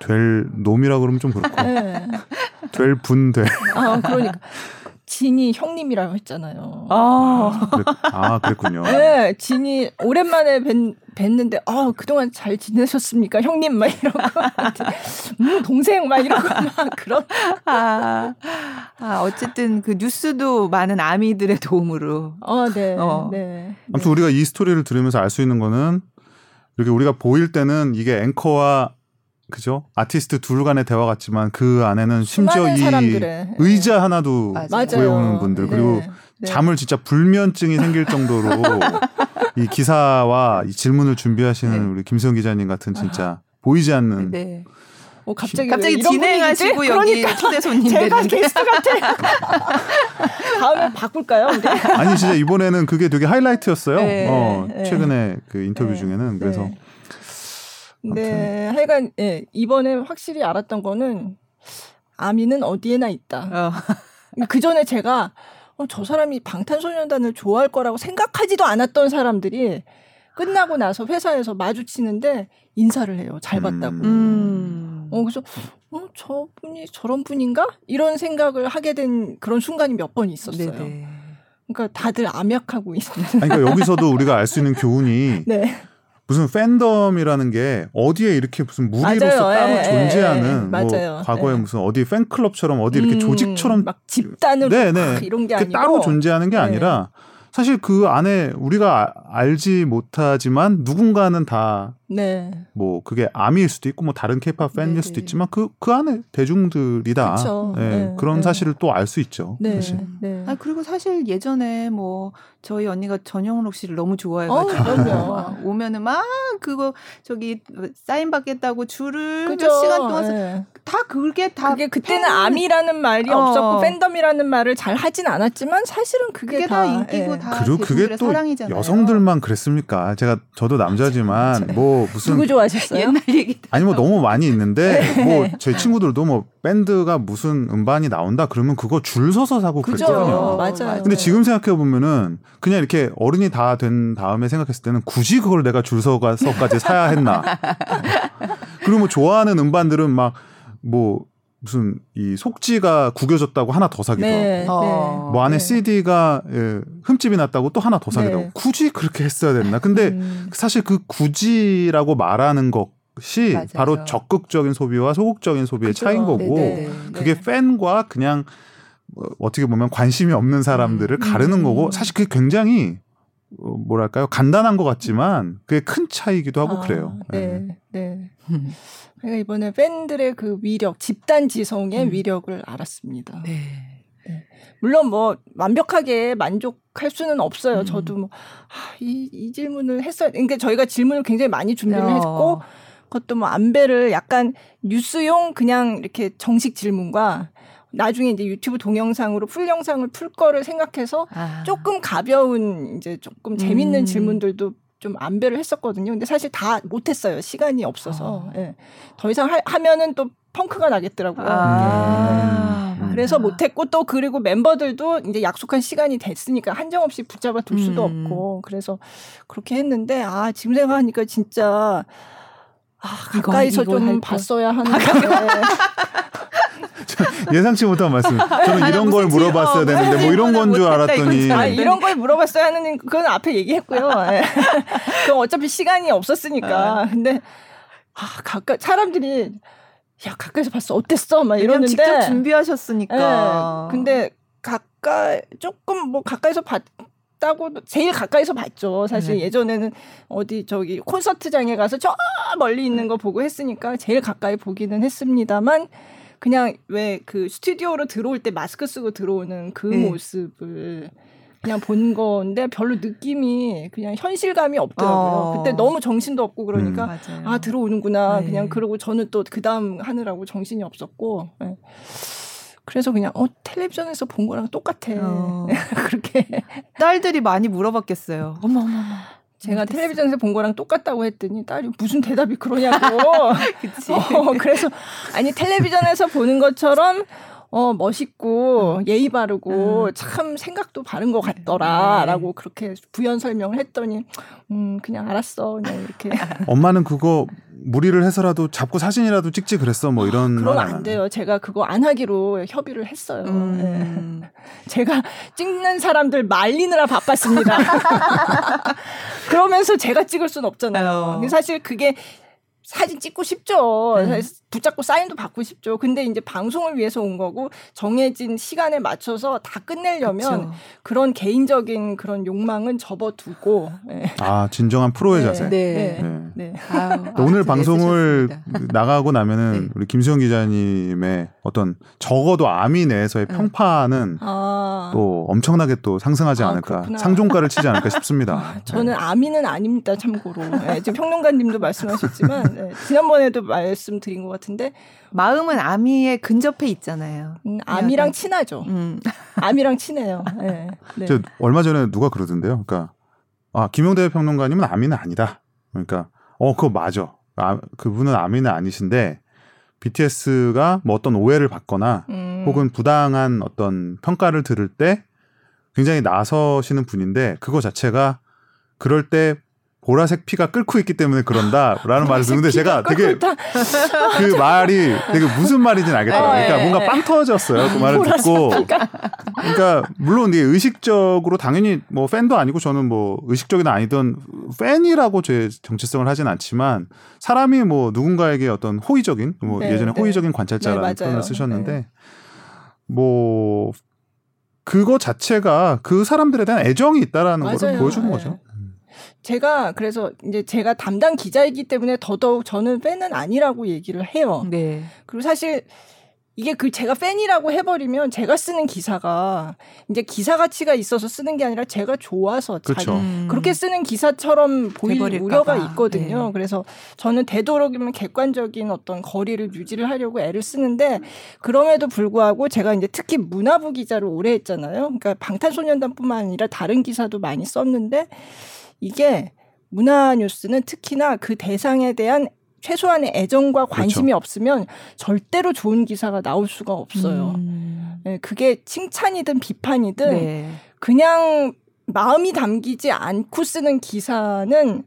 될 놈이라 그러면 좀 그렇고 될 분 될. 그러니까 진이 형님이라고 했잖아요. 그랬군요. 진이 오랜만에 뵀는데 그동안 잘 지내셨습니까, 형님? 막 이러고 동생 막 이러고 막 그런. 아, 어쨌든 그 뉴스도 많은 아미들의 도움으로. 네. 네. 아무튼 우리가 이 스토리를 들으면서 알 수 있는 거는 이렇게 우리가 보일 때는 이게 앵커와 그죠? 아티스트 둘 간의 대화 같지만 그 안에는 심지어 이 사람들의. 의자 하나도 구해오는 분들 그리고 잠을 진짜 불면증이 생길 정도로 이 기사와 이 질문을 준비하시는 우리 김수영 기자님 같은 진짜 보이지 않는 갑자기 진행하시고 여기 초대 손님 제가 게스트 같아. 다음에 바꿀까요? 우리? 아니 진짜 이번에는 그게 되게 하이라이트였어요. 네, 최근에 그 인터뷰 중에는 그래서 하여간 이번에 확실히 알았던 거는 아미는 어디에나 있다. 그 전에 제가 저 사람이 방탄소년단을 좋아할 거라고 생각하지도 않았던 사람들이 끝나고 나서 회사에서 마주치는데 인사를 해요. 잘 봤다고. 그래서 저분이 저런 분인가? 이런 생각을 하게 된 그런 순간이 몇 번 있었어요. 네네. 그러니까 다들 암약하고 있어요. 그러니까 여기서도 우리가 알 수 있는 교훈이 무슨 팬덤이라는 게 어디에 이렇게 무슨 무리로서 따로 존재하는 뭐 과거에 무슨 어디 팬클럽처럼 어디 이렇게 조직처럼 막 집단으로 막 이런 게 아니고 따로 존재하는 게 아니라 사실 그 안에 우리가 알지 못하지만 누군가는 다 뭐 그게 아미일 수도 있고 뭐 다른 케이팝 팬일 수도 있지만 그 안에 대중들이다. 그런 사실을 또 알 수 있죠. 사실. 아 그리고 사실 예전에 뭐 저희 언니가 전영록 씨를 너무 좋아해가지고 막 오면은 막 그거 저기 사인 받겠다고 줄을 몇 시간 동안 다 그게 그때는 아미라는 말이 없었고 팬덤이라는 말을 잘 하진 않았지만 사실은 그게 다 인기고 다 그리고 그게 또 사랑이잖아요. 여성들만 그랬습니까? 저도 남자지만 뭐 무슨 누구 좋아하셨어요? 옛날 얘기 아니 뭐 너무 많이 있는데 뭐 제 친구들도 뭐 밴드가 무슨 음반이 나온다 그러면 그거 줄 서서 사고 그랬거든요. 맞아요. 근데 지금 생각해 보면은 그냥 이렇게 어른이 다 된 다음에 생각했을 때는 굳이 그걸 내가 줄 서서까지 사야 했나? 그리고 뭐 좋아하는 음반들은 막 뭐 무슨 이 속지가 구겨졌다고 하나 더 사기도 하고 뭐 안에 CD가 흠집이 났다고 또 하나 더 사기도 하고 굳이 그렇게 했어야 됐나? 근데 사실 그 굳이라고 말하는 것이 바로 적극적인 소비와 소극적인 소비의 차이인 거고 그게 팬과 그냥 어떻게 보면 관심이 없는 사람들을 가르는 거고 사실 그게 굉장히 뭐랄까요? 간단한 것 같지만 그게 큰 차이기도 하고 그래요. 제가 이번에 팬들의 그 위력, 집단지성의 위력을 알았습니다. 물론 뭐 완벽하게 만족할 수는 없어요. 저도 뭐 이 질문을 했어요. 그러니까 저희가 질문을 굉장히 많이 준비를 했고 그것도 뭐 안배를 약간 뉴스용 그냥 이렇게 정식 질문과 나중에 이제 유튜브 동영상으로 풀 영상을 풀 거를 생각해서 조금 가벼운 이제 조금 재밌는 질문들도 좀 안배를 했었거든요. 근데 사실 다 못했어요. 시간이 없어서. 더 이상 하면은 또 펑크가 나겠더라고요. 그래서 못했고 또 그리고 멤버들도 이제 약속한 시간이 됐으니까 한정없이 붙잡아 둘 수도 없고 그래서 그렇게 했는데 지금 생각하니까 진짜 가까이서 좀 봤어야 하는데. 예상치 못한 말씀. 저는 이런 걸 물어봤어야 되는데 뭐 이런 건 줄 알았더니 이런 걸 물어봤어야 하는 그건 앞에 얘기했고요. 그럼 어차피 시간이 없었으니까. 근데 사람들이 가까이서 봤어 어땠어 막 이러는데 직접 준비하셨으니까. 근데 가까이서 봤다고 제일 가까이서 봤죠. 사실 예전에는 어디 저기 콘서트장에 가서 저 멀리 있는 거 보고 했으니까 제일 가까이 보기는 했습니다만. 그냥 왜 그 스튜디오로 들어올 때 마스크 쓰고 들어오는 그 모습을 그냥 본 건데 별로 느낌이 그냥 현실감이 없더라고요. 그때 너무 정신도 없고 그러니까 들어오는구나. 그냥 그러고 저는 또 그다음 하느라고 정신이 없었고 그래서 그냥 텔레비전에서 본 거랑 똑같아. 그렇게 딸들이 많이 물어봤겠어요. 어머머머. 제가 텔레비전에서 본 거랑 똑같다고 했더니 딸이 무슨 대답이 그러냐고. 그치. 그래서 아니 텔레비전에서 보는 것처럼 멋있고 예의 바르고 참 생각도 바른 것 같더라라고 그렇게 부연 설명을 했더니 그냥 알았어 그냥 이렇게. 엄마는 그거 무리를 해서라도 잡고 사진이라도 찍지 그랬어 뭐 이런. 그럼 안 돼요. 제가 그거 안 하기로 협의를 했어요. 제가 찍는 사람들 말리느라 바빴습니다. 그러면서 제가 찍을 순 없잖아요. 근데 사실 그게 사진 찍고 싶죠. 붙잡고 사인도 받고 싶죠. 근데 이제 방송을 위해서 온 거고 정해진 시간에 맞춰서 다 끝내려면 그쵸. 그런 개인적인 그런 욕망은 접어두고. 네. 아, 진정한 프로의 네. 자세. 네. 네. 네. 네. 아유, 오늘 방송을 나가고 나면은 네. 우리 김수영 기자님의 어떤 적어도 아미 내에서의 네. 평판은 아. 또 엄청나게 또 상승하지 않을까. 그렇구나. 상종가를 치지 않을까 싶습니다. 저는 네. 아미는 아닙니다. 참고로. 네. 지금 평론가님도 말씀하셨지만 네. 지난번에도 말씀드린 것 같은데 마음은 아미에 근접해 있잖아요. 아미랑 친하죠. 아미랑 친해요. 네. 네. 저 얼마 전에 누가 그러던데요. 그러니까 아 김용대 평론가님은 아미는 아니다. 그러니까 그거 맞아. 아, 그분은 아미는 아니신데 BTS가 뭐 어떤 오해를 받거나 혹은 부당한 어떤 평가를 들을 때 굉장히 나서시는 분인데 그거 자체가 그럴 때 보라색 피가 끓고 있기 때문에 그런다라는 말을 듣는데 제가 되게 그 말이 되게 무슨 말인지는 알겠더라고요. 그러니까 뭔가 빵 터졌어요. 그 말을 듣고. 그러니까 물론 이게 의식적으로 당연히 뭐 팬도 아니고 저는 뭐 의식적인 아니던 팬이라고 제 정체성을 하진 않지만 사람이 뭐 누군가에게 어떤 호의적인 뭐 네, 예전에 네. 호의적인 관찰자라는 네, 표현을 쓰셨는데 네. 뭐 그거 자체가 그 사람들에 대한 애정이 있다라는 맞아요. 거를 보여주는 네. 거죠. 제가 그래서 이제 제가 담당 기자이기 때문에 더더욱 저는 팬은 아니라고 얘기를 해요. 네. 그리고 사실 이게 그 제가 팬이라고 해버리면 제가 쓰는 기사가 이제 기사 가치가 있어서 쓰는 게 아니라 제가 좋아서 그렇죠. 그렇게 쓰는 기사처럼 보일 우려가 있거든요. 네. 그래서 저는 되도록이면 객관적인 어떤 거리를 유지를 하려고 애를 쓰는데 그럼에도 불구하고 제가 이제 특히 문화부 기자를 오래 했잖아요. 그러니까 방탄소년단뿐만 아니라 다른 기사도 많이 썼는데 이게 문화 뉴스는 특히나 그 대상에 대한 최소한의 애정과 관심이 그렇죠. 없으면 절대로 좋은 기사가 나올 수가 없어요. 네, 그게 칭찬이든 비판이든 네. 그냥 마음이 담기지 않고 쓰는 기사는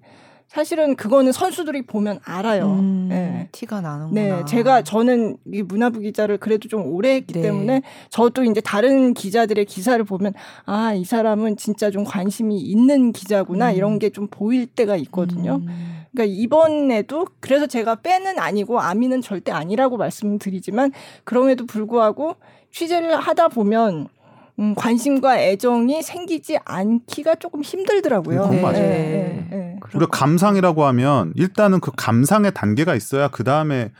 사실은 그거는 선수들이 보면 알아요. 네. 티가 나는구나. 네, 저는 이 문화부 기자를 그래도 좀 오래 했기 네. 때문에 저도 이제 다른 기자들의 기사를 보면 아, 이 사람은 진짜 좀 관심이 있는 기자구나 이런 게 좀 보일 때가 있거든요. 그러니까 이번에도 그래서 제가 팬은 아니고 아미는 절대 아니라고 말씀드리지만 그럼에도 불구하고 취재를 하다 보면 관심과 애정이 생기지 않기가 조금 힘들더라고요. 그건 맞아요. 네. 네. 우리가 감상이라고 하면 일단은 그 감상의 단계가 있어야 그 다음에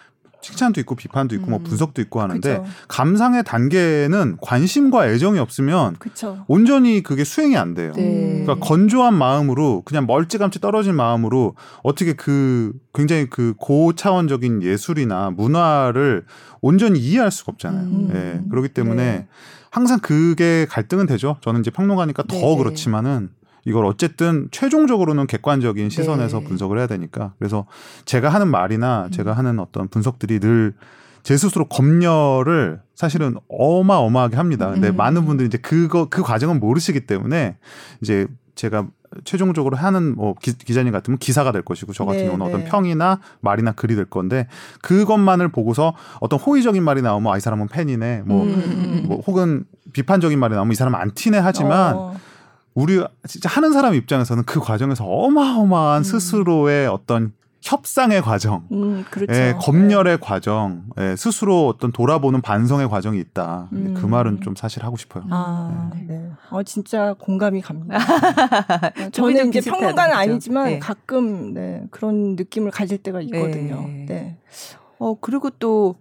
칭찬도 있고 비판도 있고 뭐 분석도 있고 하는데 그쵸. 감상의 단계는 관심과 애정이 없으면 그쵸. 온전히 그게 수행이 안 돼요. 네. 그러니까 건조한 마음으로 그냥 멀찌감치 떨어진 마음으로 어떻게 그 굉장히 그 고차원적인 예술이나 문화를 온전히 이해할 수가 없잖아요. 예. 그렇기 때문에 네. 항상 그게 갈등은 되죠. 저는 이제 평론가니까 더 네. 그렇지만은 이걸 어쨌든 최종적으로는 객관적인 시선에서 네. 분석을 해야 되니까 그래서 제가 하는 말이나 제가 하는 어떤 분석들이 늘 제 스스로 검열을 사실은 어마어마하게 합니다. 근데 많은 분들이 이제 그 과정은 모르시기 때문에 이제 제가 최종적으로 하는 뭐 기자님 같으면 기사가 될 것이고 저 같은 네, 경우는 네. 어떤 평이나 말이나 글이 될 건데 그것만을 보고서 어떤 호의적인 말이 나오면 아, 이 사람은 팬이네 뭐 혹은 비판적인 말이 나오면 이 사람은 안 티네 하지만 우리 진짜 하는 사람 입장에서는 그 과정에서 어마어마한 스스로의 어떤 협상의 과정, 그렇죠. 예, 검열의 네. 과정, 예, 스스로 어떤 돌아보는 반성의 과정이 있다. 그 말은 좀 사실 하고 싶어요. 아, 네. 네. 진짜 공감이 갑니다. 저는 이제 평론가는 아니지만 네. 가끔 네, 그런 느낌을 가질 때가 있거든요. 네. 네. 그리고 또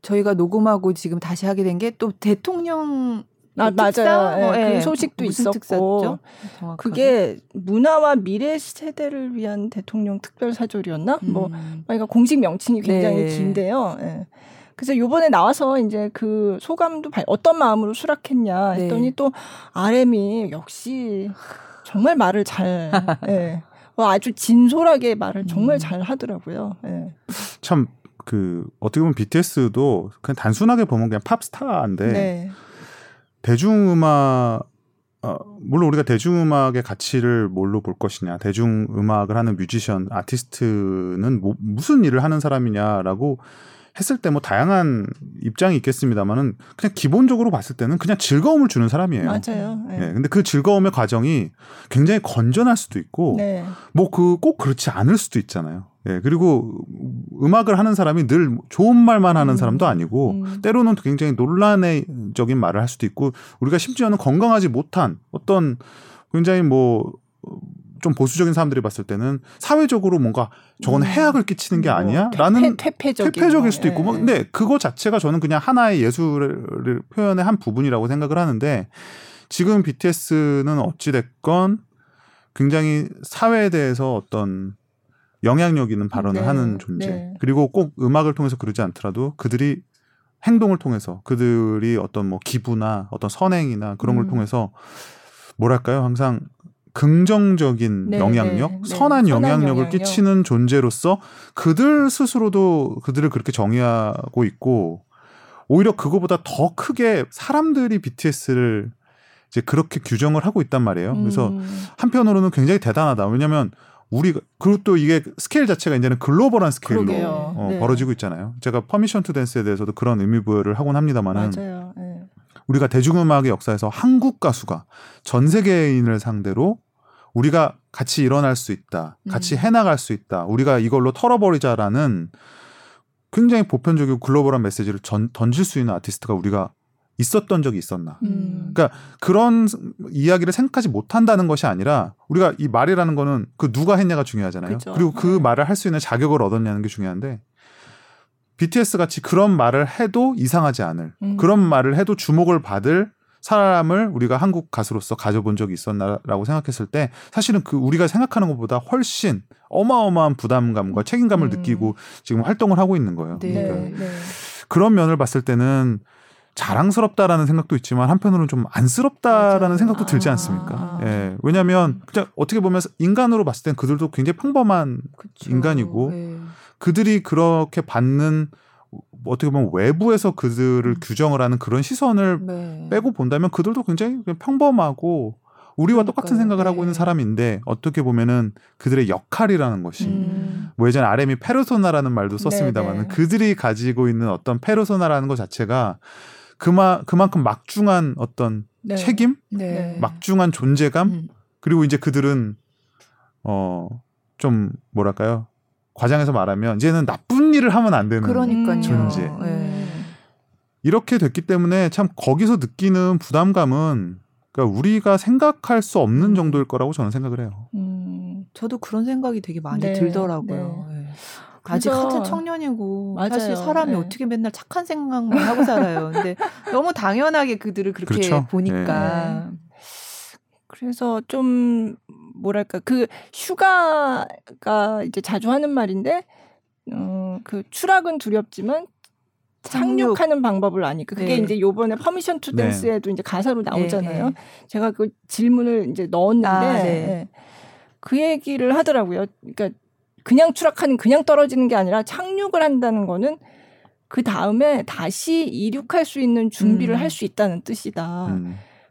저희가 녹음하고 지금 다시 하게 된 게 또 대통령. 맞아요. 네, 그 소식도 있었고 특사죠? 그게 문화와 미래 세대를 위한 대통령 특별사절이었나? 뭐 그러니까 공식 명칭이 굉장히 네. 긴데요. 네. 그래서 요번에 나와서 이제 그 소감도 어떤 마음으로 수락했냐 했더니 네. 또 RM이 역시 정말 말을 잘 네. 아주 진솔하게 말을 정말 잘 하더라고요. 네. 참 그 어떻게 보면 BTS도 그냥 단순하게 보면 그냥 팝스타인데 네. 대중음악, 물론 우리가 대중음악의 가치를 뭘로 볼 것이냐, 대중음악을 하는 뮤지션, 아티스트는 무슨 일을 하는 사람이냐라고 했을 때 뭐 다양한 입장이 있겠습니다만은 그냥 기본적으로 봤을 때는 그냥 즐거움을 주는 사람이에요. 맞아요. 네. 네, 근데 그 즐거움의 과정이 굉장히 건전할 수도 있고, 네. 뭐 꼭 그렇지 않을 수도 있잖아요. 예, 그리고 음악을 하는 사람이 늘 좋은 말만 하는 사람도 아니고 때로는 굉장히 논란적인 말을 할 수도 있고, 우리가 심지어는 건강하지 못한 어떤 굉장히 뭐 좀 보수적인 사람들이 봤을 때는 사회적으로 뭔가 저건 해악을 끼치는 게 아니야? 라는 퇴폐적일 수도 있고. 예. 근데 그거 자체가 저는 그냥 하나의 예술을 표현의 한 부분이라고 생각을 하는데, 지금 BTS는 어찌됐건 굉장히 사회에 대해서 어떤 영향력 있는 발언을 하는 존재. 네. 그리고 꼭 음악을 통해서 그러지 않더라도 그들이 행동을 통해서, 그들이 어떤 뭐 기부나 어떤 선행이나 그런 걸 통해서 뭐랄까요, 항상 긍정적인 영향력, 선한 영향력을 끼치는 존재로서 그들 스스로도 그들을 그렇게 정의하고 있고, 오히려 그거보다 더 크게 사람들이 BTS를 이제 그렇게 규정을 하고 있단 말이에요. 그래서 한편으로는 굉장히 대단하다. 왜냐하면 우리가, 그리고 또 이게 스케일 자체가 이제는 글로벌한 스케일로 벌어지고 있잖아요. 제가 퍼미션 투 댄스에 대해서도 그런 의미 부여를 하곤 합니다만은, 네. 우리가 대중음악의 역사에서 한국 가수가 전 세계인을 상대로 우리가 같이 일어날 수 있다, 같이 해나갈 수 있다, 우리가 이걸로 털어버리자라는 굉장히 보편적이고 글로벌한 메시지를 던질 수 있는 아티스트가 우리가 있었던 적이 있었나. 그러니까 그런 이야기를 생각하지 못한다는 것이 아니라, 우리가 이 말이라는 거는 그 누가 했냐가 중요하잖아요. 그쵸. 그리고 그 말을 할 수 있는 자격을 얻었냐는 게 중요한데, BTS 같이 그런 말을 해도 이상하지 않을, 그런 말을 해도 주목을 받을 사람을 우리가 한국 가수로서 가져본 적이 있었나라고 생각했을 때, 사실은 그 우리가 생각하는 것보다 훨씬 어마어마한 부담감과 책임감을 느끼고 지금 활동을 하고 있는 거예요. 네. 그러니까 그런 면을 봤을 때는 자랑스럽다라는 생각도 있지만, 한편으로는 좀 안쓰럽다라는 생각도 들지 않습니까? 예. 왜냐하면 그냥 어떻게 보면 인간으로 봤을 땐 그들도 굉장히 평범한 인간이고, 그들이 그렇게 받는, 어떻게 보면 외부에서 그들을 규정을 하는 그런 시선을 빼고 본다면 그들도 굉장히 평범하고 우리와 똑같은 생각을 하고 있는 사람인데, 어떻게 보면은 그들의 역할이라는 것이 뭐 예전에 RM이 페르소나라는 말도 썼습니다만, 그들이 가지고 있는 어떤 페르소나라는 것 자체가 그만큼 막중한 어떤 책임, 막중한 존재감, 그리고 이제 그들은 좀 뭐랄까요, 과장해서 말하면 이제는 나쁜 일을 하면 안 되는 존재. 이렇게 됐기 때문에 참 거기서 느끼는 부담감은, 그러니까 우리가 생각할 수 없는 정도일 거라고 저는 생각을 해요. 저도 그런 생각이 되게 많이 들더라고요. 네. 아직 같은 청년이고 사실 사람이 어떻게 맨날 착한 생각만 하고 살아요. 근데 너무 당연하게 그들을 그렇게 보니까. 네. 그래서 좀 뭐랄까, 그 슈가가 이제 자주 하는 말인데, 그 추락은 두렵지만 상륙하는 방법을 아니까. 그게 이제 요번에 퍼미션 투 댄스에도 이제 가사로 나오잖아요. 제가 그 질문을 이제 넣었는데 그 얘기를 하더라고요. 그러니까 그냥 추락하는, 그냥 떨어지는 게 아니라 착륙을 한다는 거는 그 다음에 다시 이륙할 수 있는 준비를 할 수 있다는 뜻이다.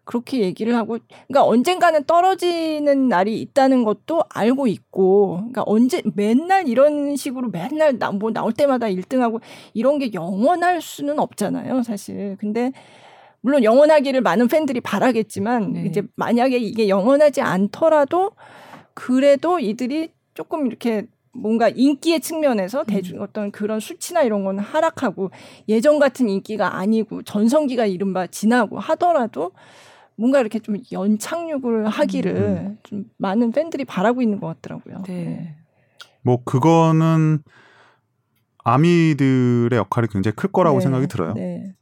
그렇게 얘기를 하고, 그러니까 언젠가는 떨어지는 날이 있다는 것도 알고 있고, 그러니까 맨날 이런 식으로 맨날 뭐 나올 때마다 1등하고 이런 게 영원할 수는 없잖아요, 사실. 근데 물론 영원하기를 많은 팬들이 바라겠지만, 이제 만약에 이게 영원하지 않더라도 그래도 이들이 조금 이렇게 뭔가 인기의 측면에서 어떤 그런 수치나 이런 건 하락하고, 예전 같은 인기가 아니고 전성기가 이른바 지나고 하더라도 뭔가 이렇게 좀 연착륙을 하기를 좀 많은 팬들이 바라고 있는 것 같더라고요. 네. 뭐 그거는 아미들의 역할이 굉장히 클 거라고 생각이 들어요. 네.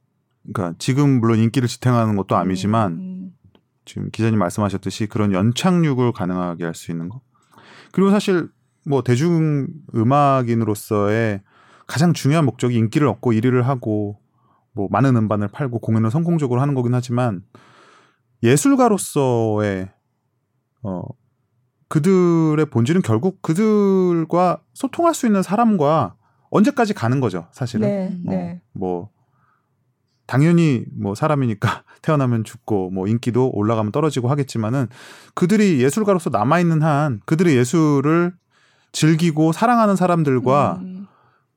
그러니까 지금 물론 인기를 지탱하는 것도 아미지만 지금 기자님 말씀하셨듯이 그런 연착륙을 가능하게 할 수 있는 거. 그리고 사실 뭐 대중음악인으로서의 가장 중요한 목적이 인기를 얻고 1위를 하고 뭐 많은 음반을 팔고 공연을 성공적으로 하는 거긴 하지만, 예술가로서의 그들의 본질은 결국 그들과 소통할 수 있는 사람과 언제까지 가는 거죠, 사실은. 뭐 당연히 뭐 사람이니까 태어나면 죽고 뭐 인기도 올라가면 떨어지고 하겠지만은, 그들이 예술가로서 남아있는 한 그들의 예술을 즐기고 사랑하는 사람들과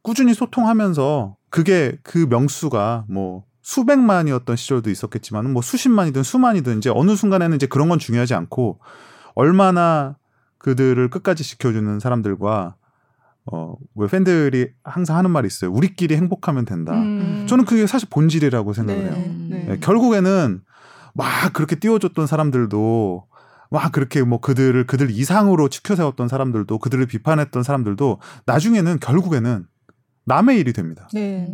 꾸준히 소통하면서, 그게 그 명수가 뭐 수백만이었던 시절도 있었겠지만 뭐 수십만이든 수만이든 이제 어느 순간에는 이제 그런 건 중요하지 않고, 얼마나 그들을 끝까지 지켜주는 사람들과 왜 팬들이 항상 하는 말이 있어요. 우리끼리 행복하면 된다. 저는 그게 사실 본질이라고 생각을 해요. 네, 결국에는 막 그렇게 띄워줬던 사람들도 막 그렇게 뭐 그들 이상으로 치켜세웠던 사람들도 그들을 비판했던 사람들도 나중에는 결국에는 남의 일이 됩니다. 네,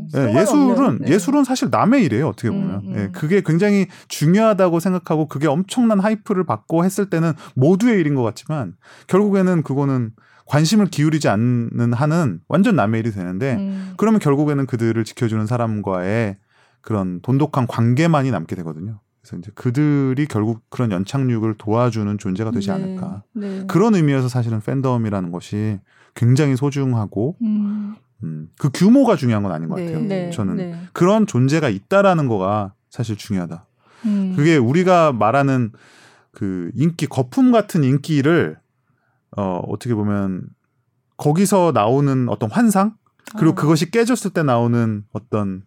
예술은 사실 남의 일이에요. 어떻게 보면 예, 그게 굉장히 중요하다고 생각하고 그게 엄청난 하이프를 받고 했을 때는 모두의 일인 것 같지만 결국에는 그거는 관심을 기울이지 않는 한은 완전 남의 일이 되는데 그러면 결국에는 그들을 지켜주는 사람과의 그런 돈독한 관계만이 남게 되거든요. 그래서 이제 그들이 결국 그런 연착륙을 도와주는 존재가 되지 않을까. 네. 그런 의미에서 사실은 팬덤이라는 것이 굉장히 소중하고 그 규모가 중요한 건 아닌 것 같아요. 네. 저는 그런 존재가 있다라는 거가 사실 중요하다. 그게 우리가 말하는 그 인기 거품 같은 인기를 어떻게 보면 거기서 나오는 어떤 환상 그리고 그것이 깨졌을 때 나오는 어떤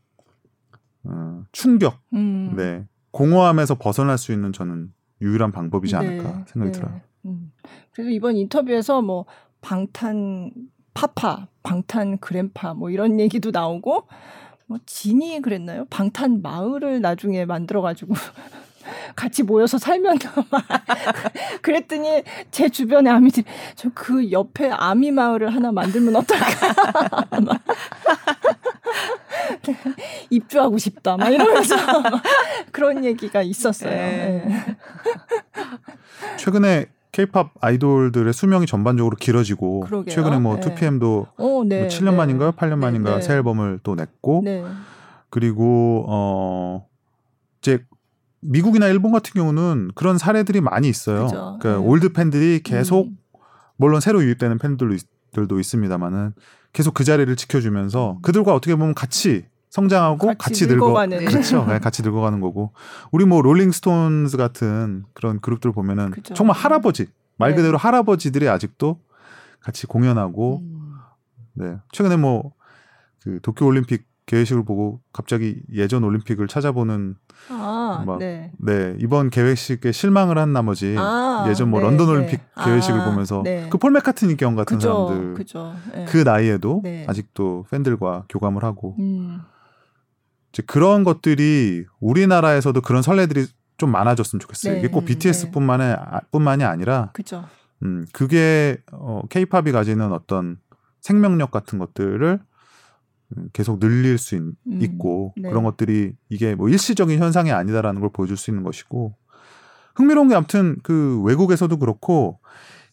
충격 네. 공허함에서 벗어날 수 있는 저는 유일한 방법이지 않을까 생각이 들어요. 그래서 이번 인터뷰에서 뭐 방탄 파파, 방탄 그랜파 뭐 이런 얘기도 나오고 뭐 진이 그랬나요? 방탄 마을을 나중에 만들어가지고 같이 모여서 살면 그랬더니 제 주변에 아미들이 저 그 옆에 아미 마을을 하나 만들면 어떨까 아마 입주하고 싶다 막 이러면서 그런 얘기가 있었어요. 최근에 K-POP 아이돌들의 수명이 전반적으로 길어지고 그러게요. 최근에 뭐 2PM도 7년 만인가요? 8년 만인가 새 앨범을 또 냈고 그리고 이제 미국이나 일본 같은 경우는 그런 사례들이 많이 있어요. 그죠. 그러니까 올드 팬들이 계속 물론 새로 유입되는 팬들도 있습니다만은 계속 그 자리를 지켜주면서 그들과 어떻게 보면 같이 성장하고 같이 늙어가는 그렇죠. 네, 같이 늙어가는 거고 우리 뭐 롤링스톤스 같은 그런 그룹들 보면은 그죠. 정말 할아버지 말 그대로 할아버지들이 아직도 같이 공연하고 네 최근에 뭐 그 도쿄 올림픽 계획식을 보고 갑자기 예전 올림픽을 찾아보는 이번 계획식에 실망을 한 나머지 예전 뭐 런던 올림픽 계획식을 보면서 그 폴 맥카트니 경 같은 사람들 그 나이에도 아직도 팬들과 교감을 하고 이제 그런 것들이 우리나라에서도 그런 선례들이 좀 많아졌으면 좋겠어요. 이게 꼭 BTS뿐만이 아니라 그게 K-팝이 가지는 어떤 생명력 같은 것들을 계속 늘릴 수 있고 그런 것들이 이게 뭐 일시적인 현상이 아니다라는 걸 보여줄 수 있는 것이고 흥미로운 게 아무튼 그 외국에서도 그렇고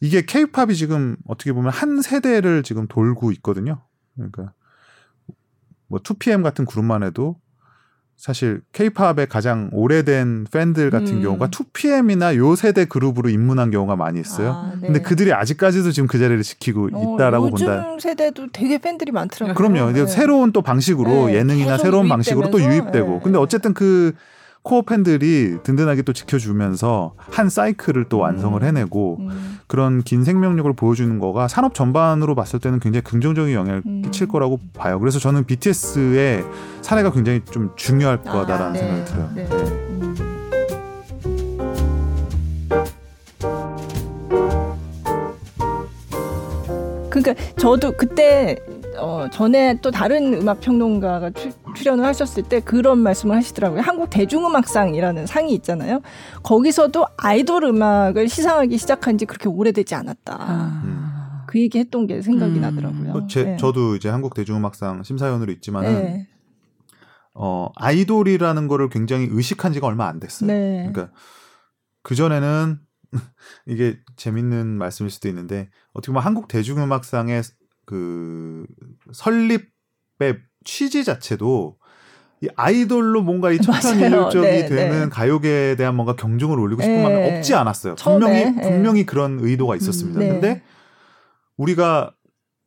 이게 K-팝이 지금 어떻게 보면 한 세대를 지금 돌고 있거든요. 그러니까 뭐 2PM 같은 그룹만 해도 사실 K-팝의 가장 오래된 팬들 같은 경우가 2PM이나 요 세대 그룹으로 입문한 경우가 많이 있어요. 근데 그들이 아직까지도 지금 그 자리를 지키고 있다라고 요즘 본다. 요즘 세대도 되게 팬들이 많더라고요. 그럼요. 새로운 또 방식으로 예능이나 새로운 방식으로 또 유입되고. 근데 어쨌든 그 코어 팬들이 든든하게 또 지켜주면서 한 사이클을 또 완성을 해내고 그런 긴 생명력을 보여주는 거가 산업 전반으로 봤을 때는 굉장히 긍정적인 영향을 끼칠 거라고 봐요. 그래서 저는 BTS의 사례가 굉장히 좀 중요할 거다라는 생각이 들어요. 그러니까 저도 그때 전에 또 다른 음악평론가가 출연을 하셨을 때 그런 말씀을 하시더라고요. 한국 대중음악상이라는 상이 있잖아요. 거기서도 아이돌 음악을 시상하기 시작한 지 그렇게 오래되지 않았다. 그 얘기 했던 게 생각이 나더라고요. 저도 이제 한국 대중음악상 심사위원으로 있지만은 아이돌이라는 거를 굉장히 의식한 지가 얼마 안 됐어요. 그러니까 그전에는 이게 재밌는 말씀일 수도 있는데 어떻게 보면 한국 대중음악상의 그 설립의 취지 자체도 이 아이돌로 뭔가 이 천편일률적이 되는 가요계에 대한 뭔가 경종을 울리고 싶은 마음이 없지 않았어요. 분명히 그런 의도가 있었습니다. 근데 우리가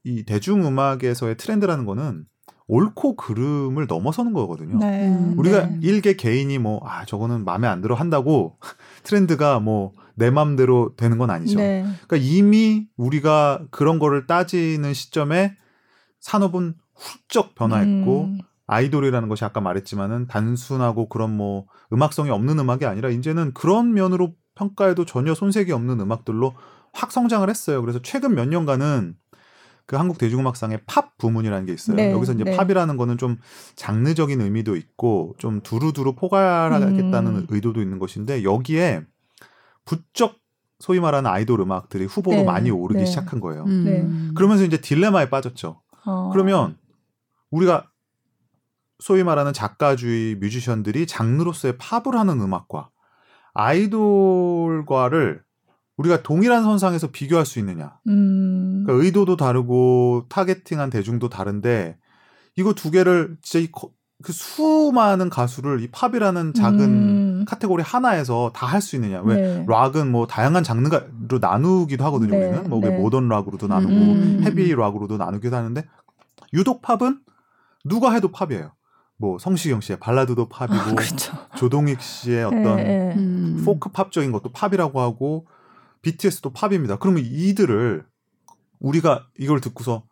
이 대중음악에서의 트렌드라는 거는 옳고 그름을 넘어서는 거거든요. 우리가 일개 개인이 뭐 저거는 마음에 안 들어 한다고 트렌드가 뭐 내 맘대로 되는 건 아니죠. 그러니까 이미 우리가 그런 거를 따지는 시점에 산업은 훌쩍 변화했고 아이돌이라는 것이 아까 말했지만은 단순하고 그런 뭐 음악성이 없는 음악이 아니라 이제는 그런 면으로 평가해도 전혀 손색이 없는 음악들로 확 성장을 했어요. 그래서 최근 몇 년간은 그 한국 대중음악상의 팝 부문이라는 게 있어요. 네, 여기서 이제 네. 팝이라는 거는 좀 장르적인 의미도 있고 좀 두루두루 포괄하겠다는 의도도 있는 것인데 여기에 부쩍 소위 말하는 아이돌 음악들이 후보로 네, 많이 오르기 네. 시작한 거예요. 그러면서 이제 딜레마에 빠졌죠. 그러면 우리가 소위 말하는 작가주의 뮤지션들이 장르로서의 팝을 하는 음악과 아이돌과를 우리가 동일한 선상에서 비교할 수 있느냐. 그러니까 의도도 다르고 타겟팅한 대중도 다른데 이거 두 개를 진짜 그 수많은 가수를 이 팝이라는 작은 카테고리 하나에서 다 할 수 있느냐. 왜 네. 락은 뭐 다양한 장르로 나누기도 하거든요. 네. 우리는 뭐 네. 모던 락으로도 나누고 헤비 락으로도 나누기도 하는데 유독 팝은 누가 해도 팝이에요. 뭐 성시경 씨의 발라드도 팝이고 아, 그렇죠. 조동익 씨의 어떤 네. 포크 팝적인 것도 팝이라고 하고 BTS도 팝입니다. 그러면 이들을 우리가 이걸 듣고서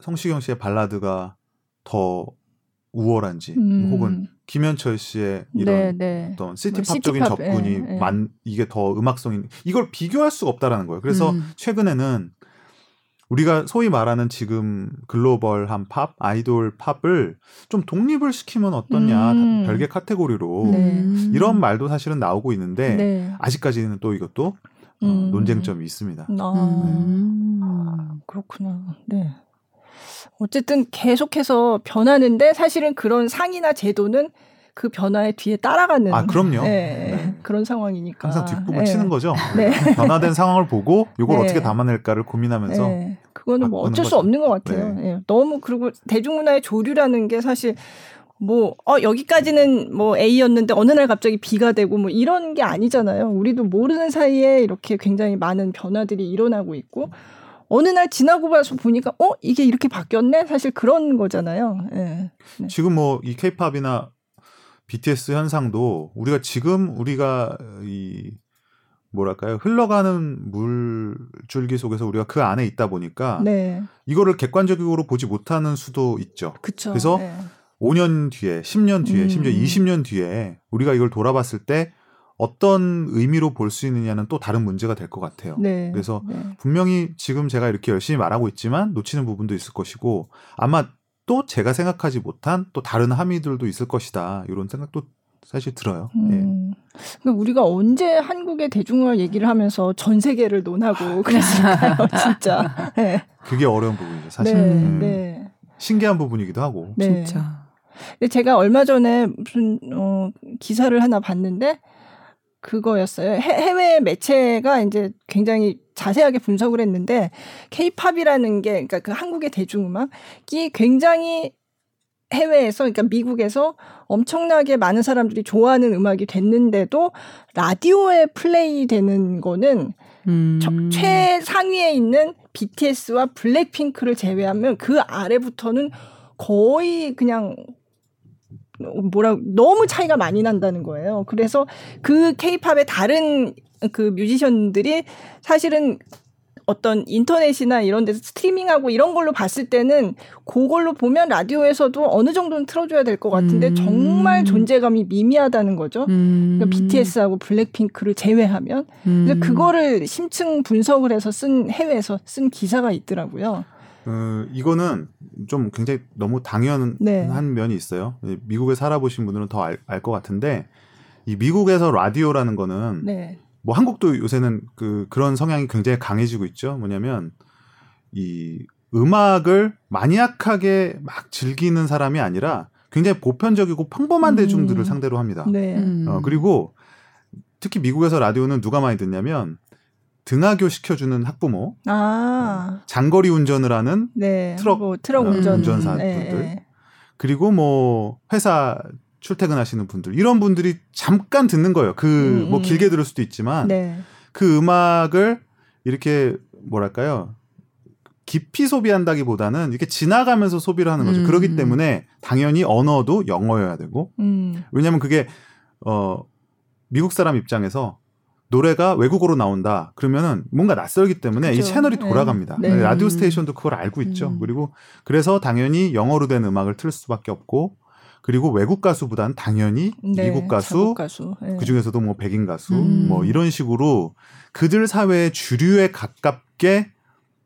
성시경 씨의 발라드가 더 우월한지 혹은 김현철 씨의 이런 어떤 시티팝적인 접근이 이게 더 음악성인 이걸 비교할 수가 없다라는 거예요. 그래서 최근에는 우리가 소위 말하는 지금 글로벌한 팝, 아이돌 팝을 좀 독립을 시키면 어떠냐, 별개 카테고리로 이런 말도 사실은 나오고 있는데 아직까지는 또 이것도 논쟁점이 있습니다. 아, 그렇구나. 네. 어쨌든 계속해서 변하는데 사실은 그런 상이나 제도는 그 변화에 뒤에 따라가는 그럼요. 네, 네. 그런 상황이니까 항상 뒷북을 치는 거죠. 네. 변화된 상황을 보고 이걸 어떻게 담아낼까를 고민하면서 그거는 뭐 어쩔 수 없는 것 같아요. 네. 네. 너무 그리고 대중문화의 조류라는 게 사실 뭐 여기까지는 뭐 A였는데 어느 날 갑자기 B가 되고 뭐 이런 게 아니잖아요. 우리도 모르는 사이에 이렇게 굉장히 많은 변화들이 일어나고 있고 어느 날 지나고 봐서 보니까 이게 이렇게 바뀌었네? 사실 그런 거잖아요. 네. 네. 지금 뭐 이 K-팝이나 BTS 현상도 우리가 이 뭐랄까요 흘러가는 물줄기 속에서 우리가 그 안에 있다 보니까 이거를 객관적으로 보지 못하는 수도 있죠. 그쵸, 그래서 5년 뒤에 10년 뒤에 심지어 20년 뒤에 우리가 이걸 돌아봤을 때 어떤 의미로 볼 수 있느냐는 또 다른 문제가 될 것 같아요. 네, 그래서 분명히 지금 제가 이렇게 열심히 말하고 있지만 놓치는 부분도 있을 것이고 아마 또 제가 생각하지 못한 또 다른 함의들도 있을 것이다. 이런 생각도 사실 들어요. 예. 그러니까 우리가 언제 한국의 대중음악 얘기를 하면서 전 세계를 논하고 그랬을까요? 진짜. 네. 그게 어려운 부분이죠. 사실. 네, 네. 신기한 부분이기도 하고. 네. 진짜. 근데 제가 얼마 전에 무슨 기사를 하나 봤는데 그거였어요. 해외 매체가 이제 굉장히 자세하게 분석을 했는데 K-팝이라는 게 그러니까 그 한국의 대중음악이 굉장히 해외에서 그러니까 미국에서 엄청나게 많은 사람들이 좋아하는 음악이 됐는데도 라디오에 플레이되는 거는 최상위에 있는 BTS와 블랙핑크를 제외하면 그 아래부터는 거의 그냥 너무 차이가 많이 난다는 거예요. 그래서 그 K-팝의 다른 그 뮤지션들이 사실은 어떤 인터넷이나 이런 데서 스트리밍하고 이런 걸로 봤을 때는 그걸로 보면 라디오에서도 어느 정도는 틀어줘야 될 것 같은데 정말 존재감이 미미하다는 거죠. 그러니까 BTS하고 블랙핑크를 제외하면 그거를 심층 분석을 해서 해외에서 쓴 기사가 있더라고요. 이거는 좀 굉장히 너무 당연한 면이 있어요. 미국에 살아보신 분들은 더 알 것 같은데 이 미국에서 라디오라는 거는 뭐 한국도 요새는 그런 성향이 굉장히 강해지고 있죠. 뭐냐면 이 음악을 마니악하게 막 즐기는 사람이 아니라 굉장히 보편적이고 평범한 대중들을 상대로 합니다. 네. 그리고 특히 미국에서 라디오는 누가 많이 듣냐면 등하교 시켜주는 학부모, 장거리 운전을 하는 트럭 운전사분들, 그리고 뭐 회사 출퇴근하시는 분들 이런 분들이 잠깐 듣는 거예요. 그 뭐 길게 들을 수도 있지만 그 음악을 이렇게 뭐랄까요 깊이 소비한다기보다는 이렇게 지나가면서 소비를 하는 거죠. 그렇기 때문에 당연히 언어도 영어여야 되고 왜냐하면 그게 미국 사람 입장에서 노래가 외국어로 나온다. 그러면은 뭔가 낯설기 때문에 이 채널이 돌아갑니다. 라디오 스테이션도 그걸 알고 있죠. 그리고 그래서 당연히 영어로 된 음악을 틀 수밖에 없고 그리고 외국 가수보다는 당연히 미국 가수 그중에서도 뭐 백인 가수 뭐 이런 식으로 그들 사회의 주류에 가깝게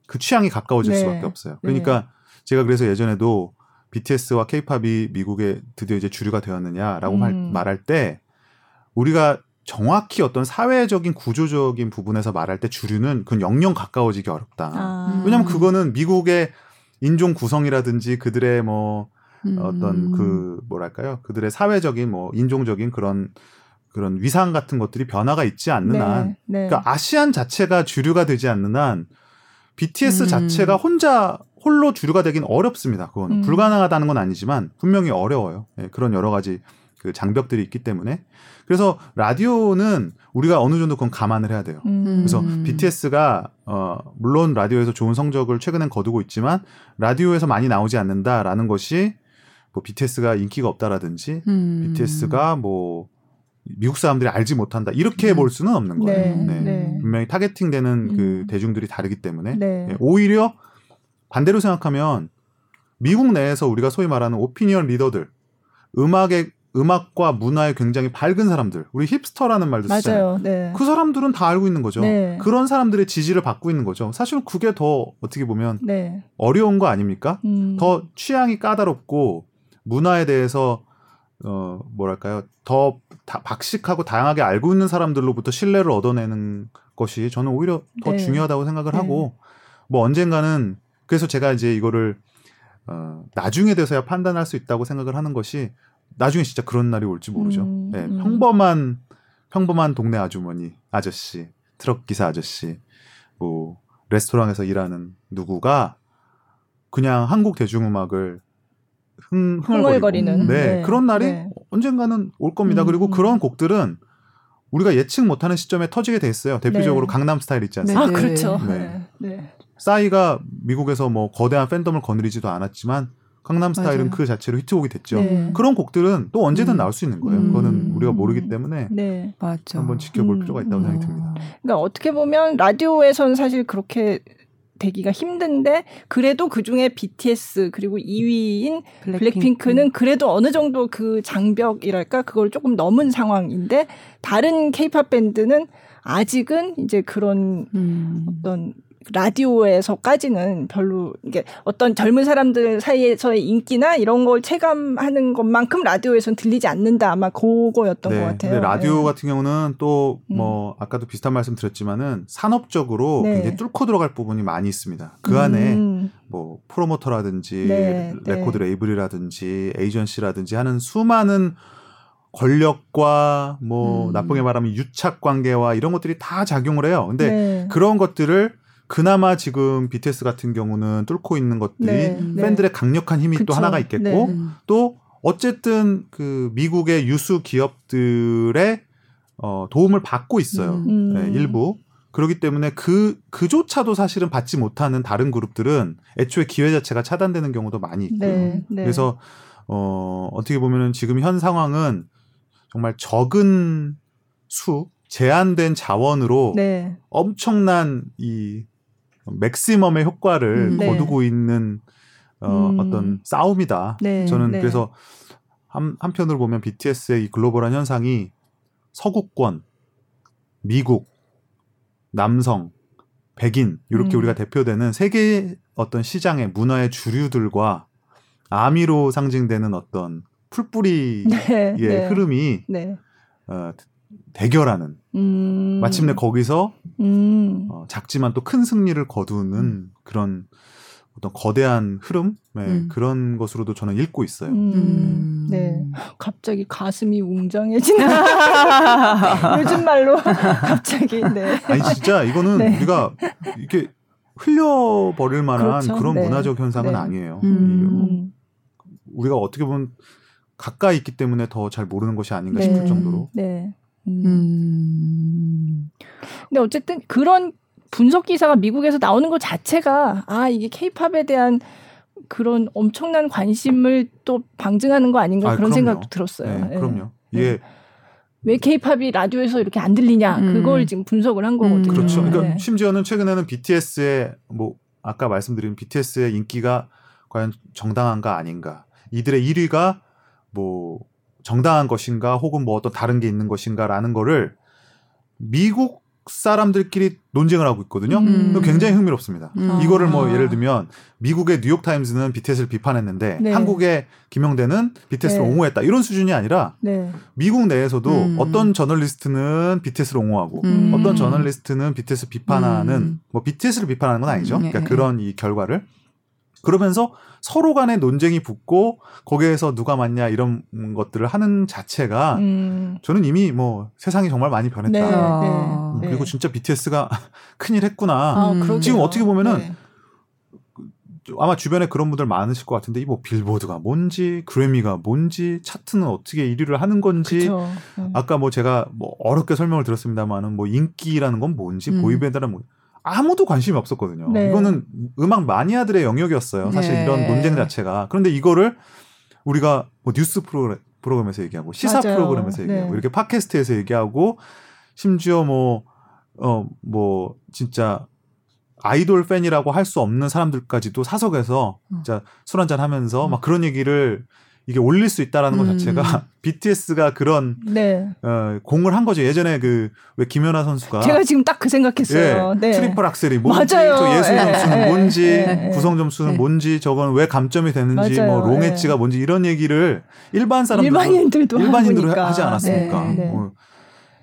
그 취향이 가까워질 네. 수밖에 없어요. 그러니까 네. 제가 그래서 예전에도 BTS와 K-팝이 미국에 드디어 이제 주류가 되었느냐라고 말할 때 우리가 정확히 어떤 사회적인 구조적인 부분에서 말할 때 주류는 그건 영영 가까워지기 어렵다. 왜냐하면 그거는 미국의 인종 구성이라든지 그들의 뭐 어떤 그 뭐랄까요? 그들의 사회적인 뭐 인종적인 그런 위상 같은 것들이 변화가 있지 않는 네, 한 네. 그러니까 아시안 자체가 주류가 되지 않는 한 BTS 자체가 홀로 주류가 되긴 어렵습니다. 그건 불가능하다는 건 아니지만 분명히 어려워요. 예, 그런 여러 가지 그 장벽들이 있기 때문에. 그래서 라디오는 우리가 어느 정도 그건 감안을 해야 돼요. 그래서 BTS가 물론 라디오에서 좋은 성적을 최근엔 거두고 있지만 라디오에서 많이 나오지 않는다라는 것이 뭐 BTS가 인기가 없다라든지 BTS가 뭐 미국 사람들이 알지 못한다 이렇게 볼 수는 없는 거예요. 네, 네. 네. 분명히 타겟팅되는 그 대중들이 다르기 때문에 네. 네. 오히려 반대로 생각하면 미국 내에서 우리가 소위 말하는 오피니언 리더들 음악과 문화에 굉장히 밝은 사람들 우리 힙스터라는 말도 쓰잖아요. 네. 그 사람들은 다 알고 있는 거죠. 네. 그런 사람들의 지지를 받고 있는 거죠. 사실은 그게 더 어떻게 보면 네. 어려운 거 아닙니까? 더 취향이 까다롭고 문화에 대해서 뭐랄까요? 더 박식하고 다양하게 알고 있는 사람들로부터 신뢰를 얻어내는 것이 저는 오히려 더 네. 중요하다고 생각을 네. 하고 뭐 언젠가는 그래서 제가 이제 이거를 나중에 돼서야 판단할 수 있다고 생각을 하는 것이 나중에 진짜 그런 날이 올지 모르죠. 네, 평범한 동네 아주머니, 아저씨, 트럭 기사 아저씨, 뭐 레스토랑에서 일하는 누구가 그냥 한국 대중음악을 흥얼거리는 네, 네. 그런 날이 네. 언젠가는 올 겁니다. 그리고 그런 곡들은 우리가 예측 못하는 시점에 터지게 돼 있어요. 대표적으로 네. 강남 스타일 있지 않습니까? 네. 아, 그렇죠. 네. 네. 네. 싸이가 미국에서 뭐 거대한 팬덤을 거느리지도 않았지만 강남 스타일은 맞아요. 그 자체로 히트곡이 됐죠. 네. 그런 곡들은 또 언제든 나올 수 있는 거예요. 그거는 우리가 모르기 때문에 네. 한번 지켜볼 필요가 있다고 생각이 듭니다. 그러니까 어떻게 보면 라디오에서는 사실 그렇게 되기가 힘든데 그래도 그중에 BTS 그리고 2위인 블랙핑크는 그래도 어느 정도 그 장벽이랄까 그걸 조금 넘은 상황인데 다른 K-팝 밴드는 아직은 이제 그런 어떤 라디오에서까지는 별로 이게 어떤 젊은 사람들 사이에서의 인기나 이런 걸 체감하는 것만큼 라디오에서는 들리지 않는다 아마 그거였던 네, 것 같아요. 근데 라디오 네. 같은 경우는 또 뭐 아까도 비슷한 말씀 드렸지만은 산업적으로 네. 굉장히 뚫고 들어갈 부분이 많이 있습니다. 그 안에 뭐 프로모터라든지 네, 레코드 네. 레이블이라든지 에이전시라든지 하는 수많은 권력과 뭐 나쁘게 말하면 유착 관계와 이런 것들이 다 작용을 해요. 근데 네. 그런 것들을 그나마 지금 BTS 같은 경우는 뚫고 있는 것들이 네, 네. 팬들의 강력한 힘이 그쵸, 또 하나가 있겠고 네. 또 어쨌든 그 미국의 유수 기업들의 도움을 받고 있어요. 네, 일부. 그렇기 때문에 그조차도 사실은 받지 못하는 다른 그룹들은 애초에 기회 자체가 차단되는 경우도 많이 있고요. 네, 네. 그래서 어떻게 보면은 지금 현 상황은 정말 적은 수 제한된 자원으로 네. 엄청난 이 맥시멈의 효과를 거두고 네. 있는 어떤 싸움이다. 네. 저는 네. 그래서 한편으로 보면 BTS의 이 글로벌한 현상이 서구권, 미국, 남성, 백인 이렇게 우리가 대표되는 세계의 어떤 시장의 문화의 주류들과 아미로 상징되는 어떤 풀뿌리의 네. 네. 흐름이 네. 대결하는 마침내 거기서 작지만 또 큰 승리를 거두는 그런 어떤 거대한 흐름 그런 것으로도 저는 읽고 있어요. 네, 갑자기 가슴이 웅장해지나 요즘 말로 갑자기. 네. 아니 진짜 이거는 네. 우리가 이렇게 흘려버릴 만한 그렇죠? 그런 네. 문화적 현상은 네. 아니에요. 우리가 어떻게 보면 가까이 있기 때문에 더 잘 모르는 것이 아닌가 네. 싶을 정도로. 네. 근데 어쨌든 그런 분석 기사가 미국에서 나오는 것 자체가 이게 케이팝에 대한 그런 엄청난 관심을 또 방증하는 거 아닌가 그런 그럼요. 생각도 들었어요. 네, 그럼요. 네. 이게 왜 케이팝이 라디오에서 이렇게 안 들리냐 그걸 지금 분석을 한 거거든요. 그렇죠. 그러니까 네. 심지어는 최근에는 BTS의 뭐 아까 말씀드린 BTS의 인기가 과연 정당한가 아닌가 이들의 1위가 뭐 정당한 것인가 혹은 뭐 어떤 다른 게 있는 것인가라는 거를 미국 사람들끼리 논쟁을 하고 있거든요. 굉장히 흥미롭습니다. 이거를 뭐 예를 들면 미국의 뉴욕타임즈는 BTS를 비판했는데 네. 한국의 김영대는 BTS를 네. 옹호했다. 이런 수준이 아니라 네. 미국 내에서도 어떤 저널리스트는 BTS를 옹호하고 어떤 저널리스트는 BTS를 비판하는 뭐 BTS를 비판하는 건 아니죠. 그러니까 그런 이 결과를 그러면서 서로 간에 논쟁이 붙고 거기에서 누가 맞냐 이런 것들을 하는 자체가 저는 이미 뭐 세상이 정말 많이 변했다. 네, 네, 그리고 네. 진짜 BTS가 큰일 했구나. 지금 어떻게 보면은 네. 아마 주변에 그런 분들 많으실 것 같은데 뭐 빌보드가 뭔지 그래미가 뭔지 차트는 어떻게 1위를 하는 건지 아까 뭐 제가 뭐 어렵게 설명을 드렸습니다만은 뭐 인기라는 건 뭔지 보이밴드라는 뭔지 아무도 관심이 없었거든요. 네. 이거는 음악 마니아들의 영역이었어요. 사실 네. 이런 논쟁 자체가. 그런데 이거를 우리가 뭐 뉴스 프로그램에서 얘기하고 시사 맞아요. 프로그램에서 얘기하고 네. 이렇게 팟캐스트에서 얘기하고 심지어 뭐 진짜 아이돌 팬이라고 할 수 없는 사람들까지도 사석에서 진짜 술 한잔 하면서 막 그런 얘기를 이게 올릴 수 있다라는 것 자체가 BTS가 그런 네. 공을 한 거죠. 예전에 그 왜 김연아 선수가 제가 지금 딱 그 생각했어요. 예, 네. 트리플 악셀이 뭔지, 저 예술 점수는 뭔지, 구성 점수는 뭔지, 저건 왜 감점이 되는지, 맞아요. 뭐 롱엣지가 뭔지 이런 얘기를 일반인들도 하지 않았습니까? 네. 네. 뭐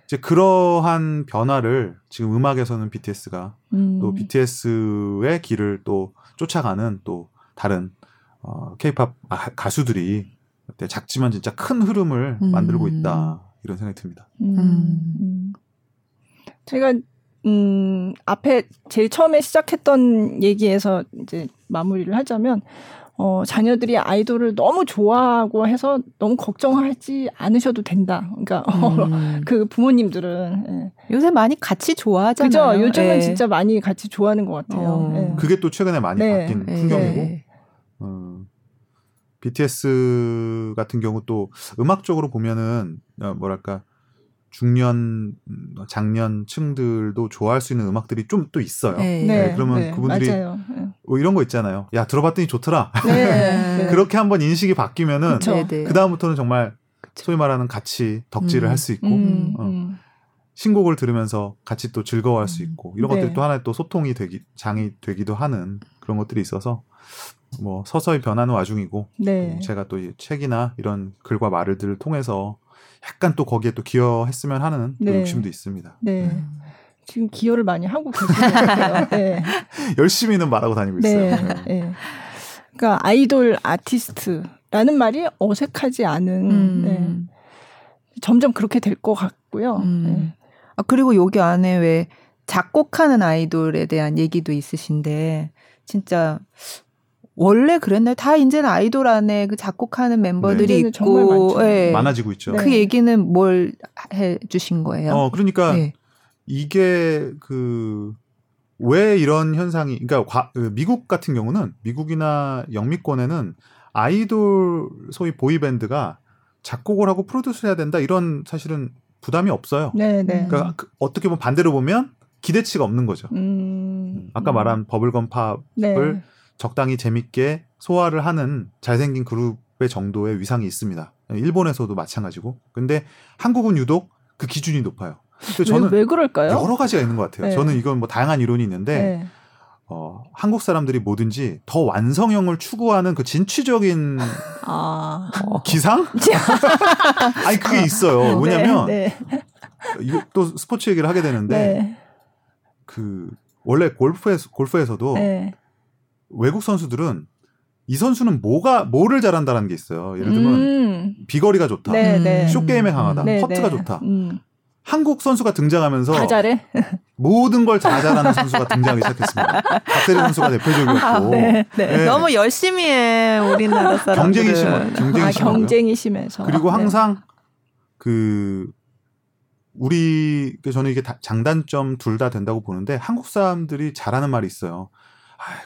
이제 그러한 변화를 지금 음악에서는 BTS가 또 BTS의 길을 또 쫓아가는 또 다른 K-POP 가수들이 작지만 진짜 큰 흐름을 만들고 있다 이런 생각이 듭니다. 제가 앞에 제일 처음에 시작했던 얘기에서 이제 마무리를 하자면 자녀들이 아이돌을 너무 좋아하고 해서 너무 걱정하지 않으셔도 된다. 그러니까 그 부모님들은 예. 요새 많이 같이 좋아하잖아요. 그죠? 요즘은 예. 진짜 많이 같이 좋아하는 것 같아요. 예. 그게 또 최근에 많이 네. 바뀐 풍경이고. 예. BTS 같은 경우 또 음악적으로 보면은 뭐랄까 장년층들도 좋아할 수 있는 음악들이 좀 또 있어요. 네, 네, 그러면 네, 그분들이 이런 거 있잖아요. 야 들어봤더니 좋더라. 네, 그렇게 한번 인식이 바뀌면은 그 다음부터는 정말 소위 말하는 같이 덕질을 할 수 있고 신곡을 들으면서 같이 또 즐거워할 수 있고 이런 것들이 또 하나의 또 소통이 장이 되기도 하는 그런 것들이 있어서. 뭐 서서히 변하는 와중이고 네. 제가 또 책이나 이런 글과 말들을 통해서 약간 또 거기에 또 기여했으면 하는 네. 욕심도 있습니다. 네. 지금 기여를 많이 하고 계시는 것 같아요. 네. 열심히는 말하고 다니고 있어요. 네. 네. 그러니까 아이돌 아티스트라는 말이 어색하지 않은 네. 점점 그렇게 될 것 같고요. 네. 아, 그리고 여기 안에 왜 작곡하는 아이돌에 대한 얘기도 있으신데 진짜 원래 그랬나요? 다 이제는 아이돌 안에 그 작곡하는 멤버들이 네. 있고 네. 많아지고 있죠. 그 네. 얘기는 뭘 해주신 거예요? 그러니까 네. 이게 그 왜 이런 현상이 그러니까 미국 같은 경우는 미국이나 영미권에는 아이돌 소위 보이밴드가 작곡을 하고 프로듀스를 해야 된다 이런 사실은 부담이 없어요. 네, 네. 그러니까 어떻게 보면 반대로 보면 기대치가 없는 거죠. 아까 말한 버블건 팝을 네. 적당히 재밌게 소화를 하는 잘생긴 그룹의 정도의 위상이 있습니다. 일본에서도 마찬가지고. 근데 한국은 유독 그 기준이 높아요. 저는 왜 그럴까요? 여러 가지가 있는 것 같아요. 네. 저는 이건 뭐 다양한 이론이 있는데 네. 한국 사람들이 뭐든지 더 완성형을 추구하는 그 진취적인 기상? 아니 그게 있어요. 뭐냐면 네, 네. 또 스포츠 얘기를 하게 되는데 네. 그 원래 골프에서도 네. 외국 선수들은 이 선수는 뭐를 잘한다라는 게 있어요. 예를 들면 비거리가 좋다, 네네. 쇼게임에 강하다, 퍼트가 좋다. 한국 선수가 등장하면서 다 잘해? 모든 걸 다 잘하는 선수가 등장하기 시작했습니다. 박세리 선수가 대표적이었고 네, 네. 네. 너무 열심히 해 우리나라 사람들은. 경쟁이 심해서. 그리고 항상 네. 저는 이게 장단점 둘 다 된다고 보는데 한국 사람들이 잘하는 말이 있어요.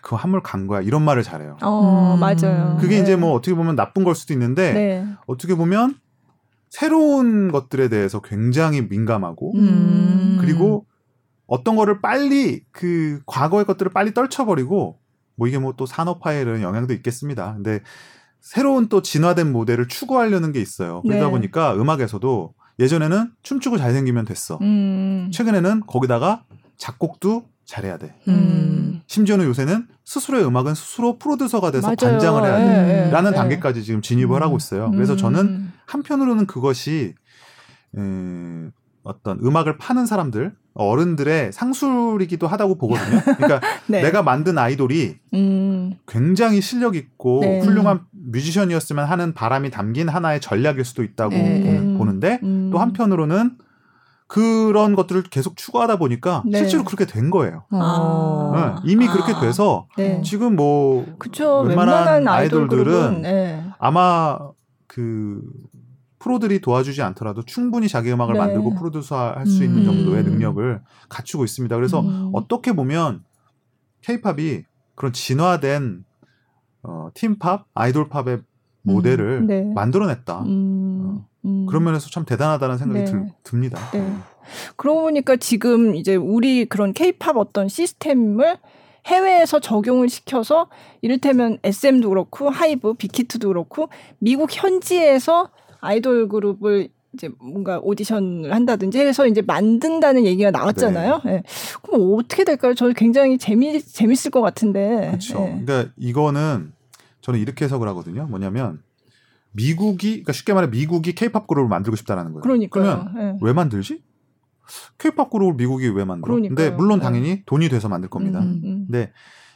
그거 한물 간 거야. 이런 말을 잘해요. 맞아요. 그게 네. 이제 뭐 어떻게 보면 나쁜 걸 수도 있는데 네. 어떻게 보면 새로운 것들에 대해서 굉장히 민감하고 그리고 어떤 거를 빨리 그 과거의 것들을 빨리 떨쳐버리고 뭐 이게 뭐 또 산업화에 이런 영향도 있겠습니다. 근데 새로운 또 진화된 모델을 추구하려는 게 있어요. 그러다 네. 보니까 음악에서도 예전에는 춤추고 잘생기면 됐어. 최근에는 거기다가 작곡도 잘해야 돼. 심지어는 요새는 스스로의 음악은 스스로 프로듀서가 돼서 맞아요. 반장을 해야 돼. 라는 단계까지 지금 진입을 하고 있어요. 그래서 저는 한편으로는 그것이 어떤 음악을 파는 사람들, 어른들의 상술이기도 하다고 보거든요. 그러니까 네. 내가 만든 아이돌이 굉장히 실력 있고 네. 훌륭한 뮤지션이었으면 하는 바람이 담긴 하나의 전략일 수도 있다고 보는데 또 한편으로는 그런 것들을 계속 추구하다 보니까 네. 실제로 그렇게 된 거예요. 아. 네, 이미 그렇게 돼서 네. 지금 뭐 그쵸, 웬만한 아이돌들은 네. 아마 그 프로들이 도와주지 않더라도 충분히 자기 음악을 네. 만들고 프로듀서할 수 있는 정도의 능력을 갖추고 있습니다. 그래서 어떻게 보면 케이팝이 그런 진화된 틴팝, 아이돌팝의 모델을 만들어냈다. 그런 면에서 참 대단하다는 생각이 네. 듭니다. 네. 그러고 보니까 지금 이제 우리 그런 케이팝 어떤 시스템을 해외에서 적용을 시켜서 이를테면 SM도 그렇고 하이브, 빅히트도 그렇고 미국 현지에서 아이돌 그룹을 이제 뭔가 오디션을 한다든지 해서 이제 만든다는 얘기가 나왔잖아요. 네. 네. 그럼 어떻게 될까요? 저는 굉장히 재밌을 것 같은데. 그렇죠. 네. 그러니까 이거는 저는 이렇게 해석을 하거든요. 뭐냐면 그러니까 쉽게 말해 미국이 K-팝 그룹을 만들고 싶다라는 거예요. 그러니까요. 그러면 왜 만들지? K-팝 그룹을 미국이 왜 만들어? 그러니까요. 근데 물론 당연히 돈이 돼서 만들 겁니다. 근데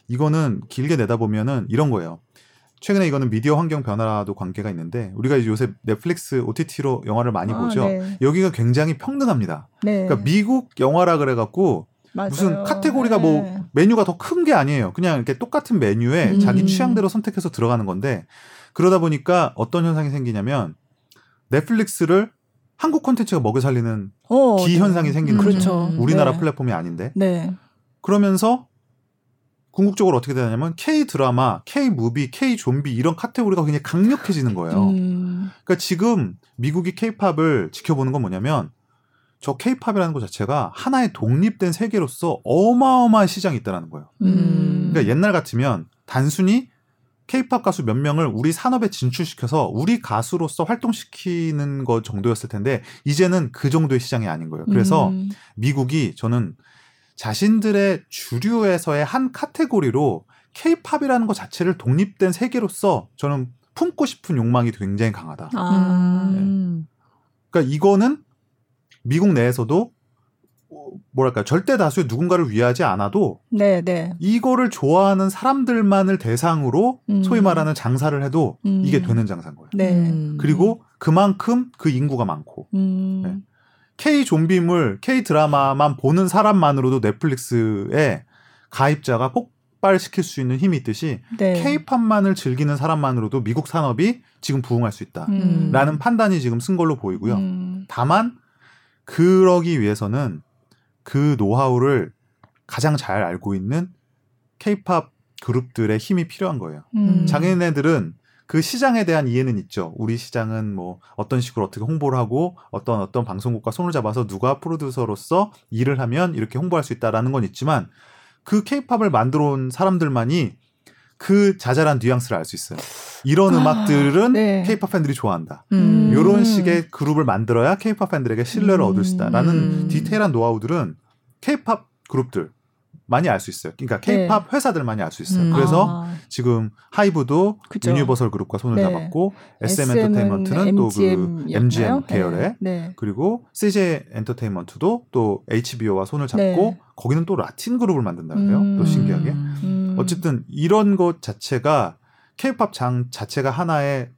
이거는 길게 내다보면은 이런 거예요. 최근에 이거는 미디어 환경 변화도 관계가 있는데 우리가 요새 넷플릭스 OTT로 영화를 많이 보죠. 네. 여기가 굉장히 평등합니다. 네. 그러니까 미국 영화라 그래갖고 맞아요. 무슨 카테고리가 네. 뭐 메뉴가 더 큰 게 아니에요. 그냥 이렇게 똑같은 메뉴에 자기 취향대로 선택해서 들어가는 건데 그러다 보니까 어떤 현상이 생기냐면 넷플릭스를 한국 콘텐츠가 먹여 살리는 기현상이 생기는 거죠. 그렇죠. 우리나라 네. 플랫폼이 아닌데. 네. 그러면서 궁극적으로 어떻게 되냐면 K-드라마, K-무비, K-좀비 이런 카테고리가 굉장히 강력해지는 거예요. 그러니까 지금 미국이 K-팝을 지켜보는 건 뭐냐면 저 K-팝이라는 것 자체가 하나의 독립된 세계로서 어마어마한 시장이 있다는 거예요. 그러니까 옛날 같으면 단순히 K-팝 가수 몇 명을 우리 산업에 진출시켜서 우리 가수로서 활동시키는 것 정도였을 텐데 이제는 그 정도의 시장이 아닌 거예요. 그래서 미국이 저는 자신들의 주류에서의 한 카테고리로 K-팝이라는 것 자체를 독립된 세계로서 저는 품고 싶은 욕망이 굉장히 강하다. 네. 그러니까 이거는 미국 내에서도 뭐랄까 절대 다수의 누군가를 위하지 않아도 네네. 이거를 좋아하는 사람들만을 대상으로 소위 말하는 장사를 해도 이게 되는 장사인 거예요. 네. 그리고 그만큼 그 인구가 많고 네. K-좀비물, K-드라마만 보는 사람만으로도 넷플릭스에 가입자가 폭발시킬 수 있는 힘이 있듯이 네. K-팝만을 즐기는 사람만으로도 미국 산업이 지금 부흥할 수 있다라는 판단이 지금 쓴 걸로 보이고요. 다만 그러기 위해서는 그 노하우를 가장 잘 알고 있는 K-팝 그룹들의 힘이 필요한 거예요. 자기네들은 그 시장에 대한 이해는 있죠. 우리 시장은 뭐 어떤 식으로 어떻게 홍보를 하고 어떤 방송국과 손을 잡아서 누가 프로듀서로서 일을 하면 이렇게 홍보할 수 있다라는 건 있지만 그 K-팝을 만들어 온 사람들만이 그 자잘한 뉘앙스를 알 수 있어요. 이런 음악들은 네. K-팝 팬들이 좋아한다. 이런 식의 그룹을 만들어야 K-팝 팬들에게 신뢰를 얻을 수 있다라는 디테일한 노하우들은 K-팝 그룹들 많이 알 수 있어요. 그러니까 K-팝 네. 회사들 많이 알 수 있어요. 그래서 지금 하이브도 그쵸. 유니버설 그룹과 손을 네. 잡았고 SM 엔터테인먼트는 또 그 MGM 계열에 네. 그리고 CJ 엔터테인먼트도 또 HBO와 손을 잡고 네. 거기는 또 라틴 그룹을 만든다는데요. 또 신기하게. 어쨌든 이런 것 자체가 K-팝 장 자체가 하나의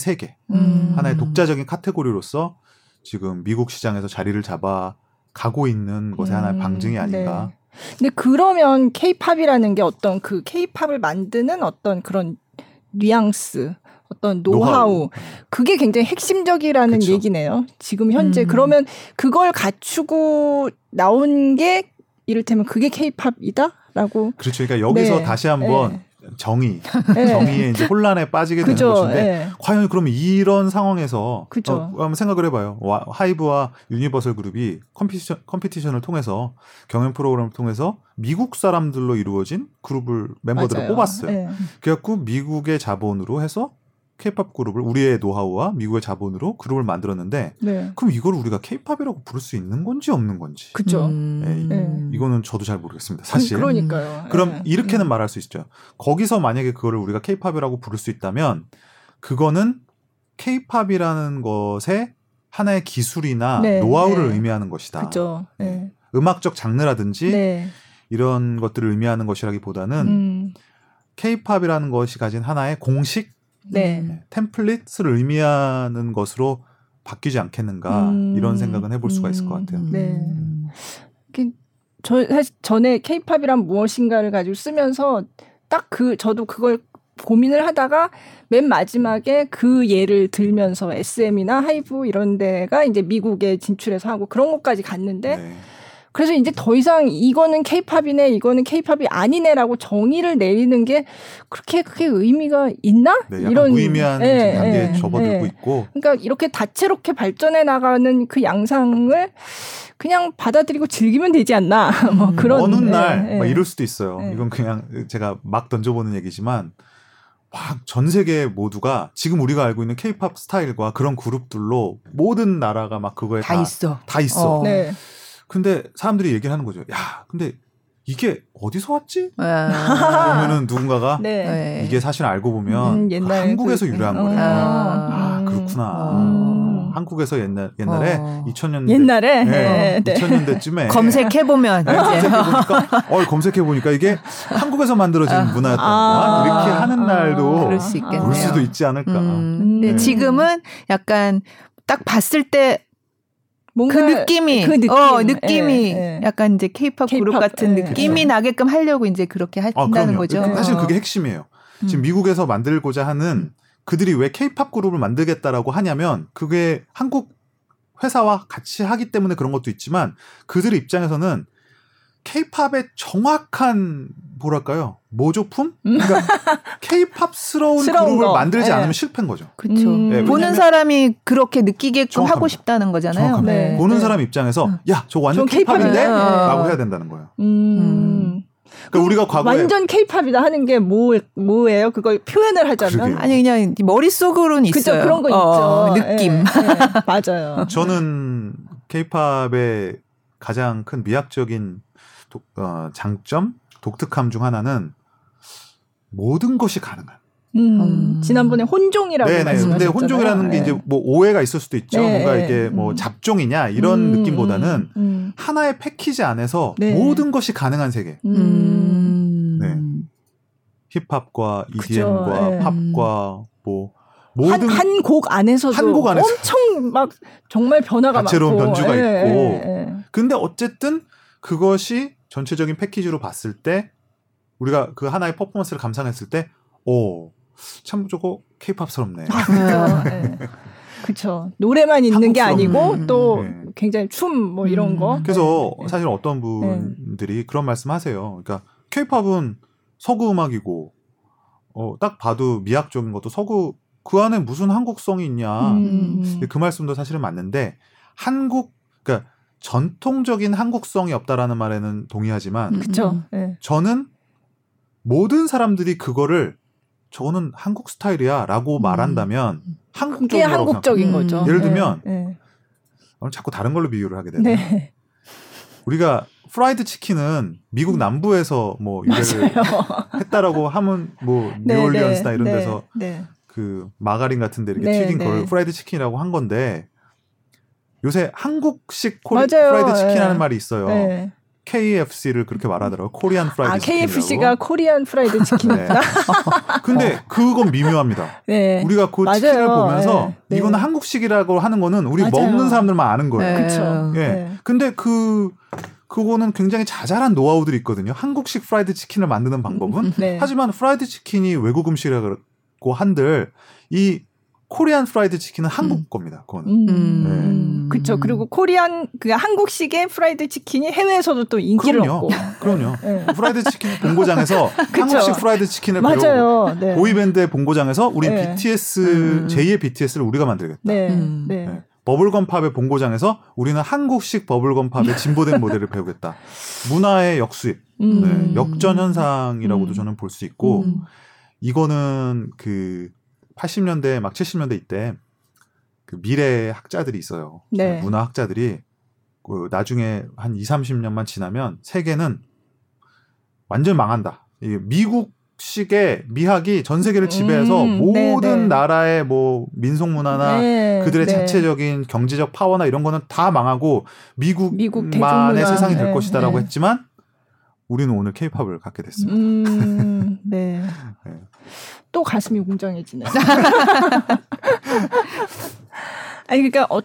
세계, 하나의 독자적인 카테고리로서 지금 미국 시장에서 자리를 잡아 가고 있는 것의 하나의 방증이 아닌가. 네. 근데 그러면 K-팝이라는 게 어떤 그 K-팝을 만드는 어떤 그런 뉘앙스, 어떤 노하우 그게 굉장히 핵심적이라는 그쵸. 얘기네요. 지금 현재 그러면 그걸 갖추고 나온 게 이를테면 그게 K-팝이다라고. 그렇죠. 그러니까 여기서 네. 다시 한번 네. 정의의 이제 혼란에 빠지게 되는 그쵸. 것인데 네. 과연 그러면 이런 상황에서 한번 생각을 해봐요. 하이브와 유니버설 그룹이 컴피티션을 통해서 경연 프로그램을 통해서 미국 사람들로 이루어진 그룹을 멤버들을 맞아요. 뽑았어요. 네. 그래갖고 미국의 자본으로 해서 K-POP 그룹을 우리의 노하우와 미국의 자본으로 그룹을 만들었는데 네. 그럼 이걸 우리가 K-POP이라고 부를 수 있는 건지 없는 건지. 그렇죠. 네. 이거는 저도 잘 모르겠습니다. 사실. 그러니까요. 그럼 이렇게는 말할 수 있죠. 거기서 만약에 그거를 우리가 K-POP이라고 부를 수 있다면 그거는 K-POP이라는 것에 하나의 기술이나 네, 노하우를 네. 의미하는 것이다. 그렇죠. 네. 음악적 장르라든지 네. 이런 것들을 의미하는 것이라기보다는 K-POP이라는 것이 가진 하나의 공식 네. 템플릿을 의미하는 것으로 바뀌지 않겠는가 이런 생각은 해볼 수가 있을 것 같아요. 네. 저 사실 전에 K-POP이란 무엇인가를 가지고 쓰면서 딱 저도 그걸 고민을 하다가 맨 마지막에 그 예를 들면서 SM이나 하이브 이런 데가 이제 미국에 진출해서 하고 그런 것까지 갔는데 네. 그래서 이제 더 이상 이거는 K-POP이네, 이거는 K-POP이 아니네라고 정의를 내리는 게 그렇게 크게 의미가 있나? 네, 약간 이런 무의미한 단계에 접어들고 있고. 그러니까 이렇게 다채롭게 발전해 나가는 그 양상을 그냥 받아들이고 즐기면 되지 않나? 뭐 그런. 어느 날 막 이럴 수도 있어요. 이건 그냥 제가 막 던져보는 얘기지만. 막 전 세계 모두가 지금 우리가 알고 있는 K-POP 스타일과 그런 그룹들로 모든 나라가 막 그거에 다 있어. 네. 근데 사람들이 얘기를 하는 거죠. 야, 근데 이게 어디서 왔지? 그러면은 누군가가 네. 이게 사실 알고 보면 한국에서 유래한 거래요. 아, 그렇구나. 한국에서 옛날에 2000년대쯤에 검색해보면 검색해보니까 이게 한국에서 만들어진 문화였던가 이렇게 하는 날도 올 수도 있지 않을까. 근데 지금은 약간 딱 봤을 때 뭔가 그 느낌이 약간 이제 K-POP 그룹 같은 느낌이 나게끔 하려고 이제 그렇게 한다는 거죠. 사실 그게 핵심이에요. 지금 미국에서 만들고자 하는 그들이 왜 K-POP 그룹을 만들겠다라고 하냐면 그게 한국 회사와 같이 하기 때문에 그런 것도 있지만 그들 입장에서는 K-POP의 정확한 뭐랄까요? 모조품? 그러니까 K-POP스러운 그룹을 만들지 않으면 실패인 거죠. 그렇죠. 네, 보는 사람이 그렇게 느끼게끔 정확합니다. 하고 싶다는 거잖아요. 네. 보는 사람 입장에서 야, 저거 완전 K-POP인데? 라고 해야 된다는 거예요. 그러니까 우리가 과거에 완전 K-팝이다 하는 게 뭐예요? 그걸 표현을 하자면 그러게요. 아니 그냥 머릿속으로는 있어요. 그죠, 그런 거 있죠. 느낌. 맞아요. 저는 K-팝의 가장 큰 미학적인 장점, 독특함 중 하나는 모든 것이 가능한. 지난번에 혼종이라고 말씀하셨잖아요. 근데 혼종이라는 게 이제 뭐 오해가 있을 수도 있죠. 뭔가 이게 뭐 잡종이냐 이런 느낌보다는 하나의 패키지 안에서 모든 것이 가능한 세계. 힙합과 EDM과 팝과 뭐 모든 한 곡 안에서도 엄청 막 정말 변화가 많고 다채로운 변주가 있고. 근데 어쨌든 그것이 전체적인 패키지로 봤을 때 우리가 그 하나의 퍼포먼스를 감상했을 때 오. 참 저거 K-POP스럽네. 그렇죠. 노래만 있는 게 아니고 또 굉장히 춤 뭐 이런 거. 그래서 사실 어떤 분들이 그런 말씀하세요. 그러니까 K-POP은 서구 음악이고 딱 봐도 미학적인 것도 서구 그 안에 무슨 한국성이 있냐. 그 말씀도 사실은 맞는데 그러니까 전통적인 한국성이 없다라는 말에는 동의하지만 그렇죠. 저는 모든 사람들이 그거를 저거는 한국 스타일이야 라고 말한다면 그게 한국적인 거죠. 예를 들면 자꾸 다른 걸로 비유를 하게 되네요. 네. 우리가 프라이드 치킨은 미국 남부에서 뭐 유래를 했다라고 하면 뭐 뉴올리언스나 이런 데서 그 마가린 같은 데 이렇게 튀긴 걸 프라이드 치킨이라고 한 건데 요새 한국식 프라이드 치킨이라는 말이 있어요. 네. KFC를 그렇게 말하더라고요. 코리안 프라이드 치킨. KFC가 코리안 프라이드 치킨입니다. 근데 그건 미묘합니다. 우리가 그 치킨을 보면서 이거는 한국식이라고 하는 거는 우리 먹는 사람들만 아는 거예요. 그렇죠. 근데 그거는 굉장히 자잘한 노하우들이 있거든요. 한국식 프라이드 치킨을 만드는 방법은. 하지만 프라이드 치킨이 외국 음식이라고 한들 이 코리안 프라이드 치킨은 한국 겁니다. 그거는. 그렇죠. 그리고 한국식의 프라이드 치킨이 해외에서도 또 인기를 얻고. 그럼요. 프라이드 치킨 본고장에서 한국식 프라이드 치킨을 배우고 보이밴드의 본고장에서 우리 BTS 제2의 BTS를 우리가 만들겠다. 버블건 팝의 본고장에서 우리는 한국식 버블건 팝의 진보된 모델을 배우겠다. 문화의 역수입, 역전 현상이라고도 저는 볼 수 있고 이거는 80년대 막 70년대 이때 그 미래 학자들이 있어요. 네. 문화 학자들이 그 나중에 한 2, 30년만 지나면 세계는 완전 망한다. 미국식의 미학이 전 세계를 지배해서 모든 네네. 나라의 뭐 민속문화나 네, 그들의 네. 자체적인 경제적 파워나 이런 거는 다 망하고 미국만의 세상이 될 네, 것이다라고 네. 했지만 우리는 오늘 K-팝을 갖게 됐습니다. 네. 네. 또 가슴이 웅장해지네. 아니 그러니까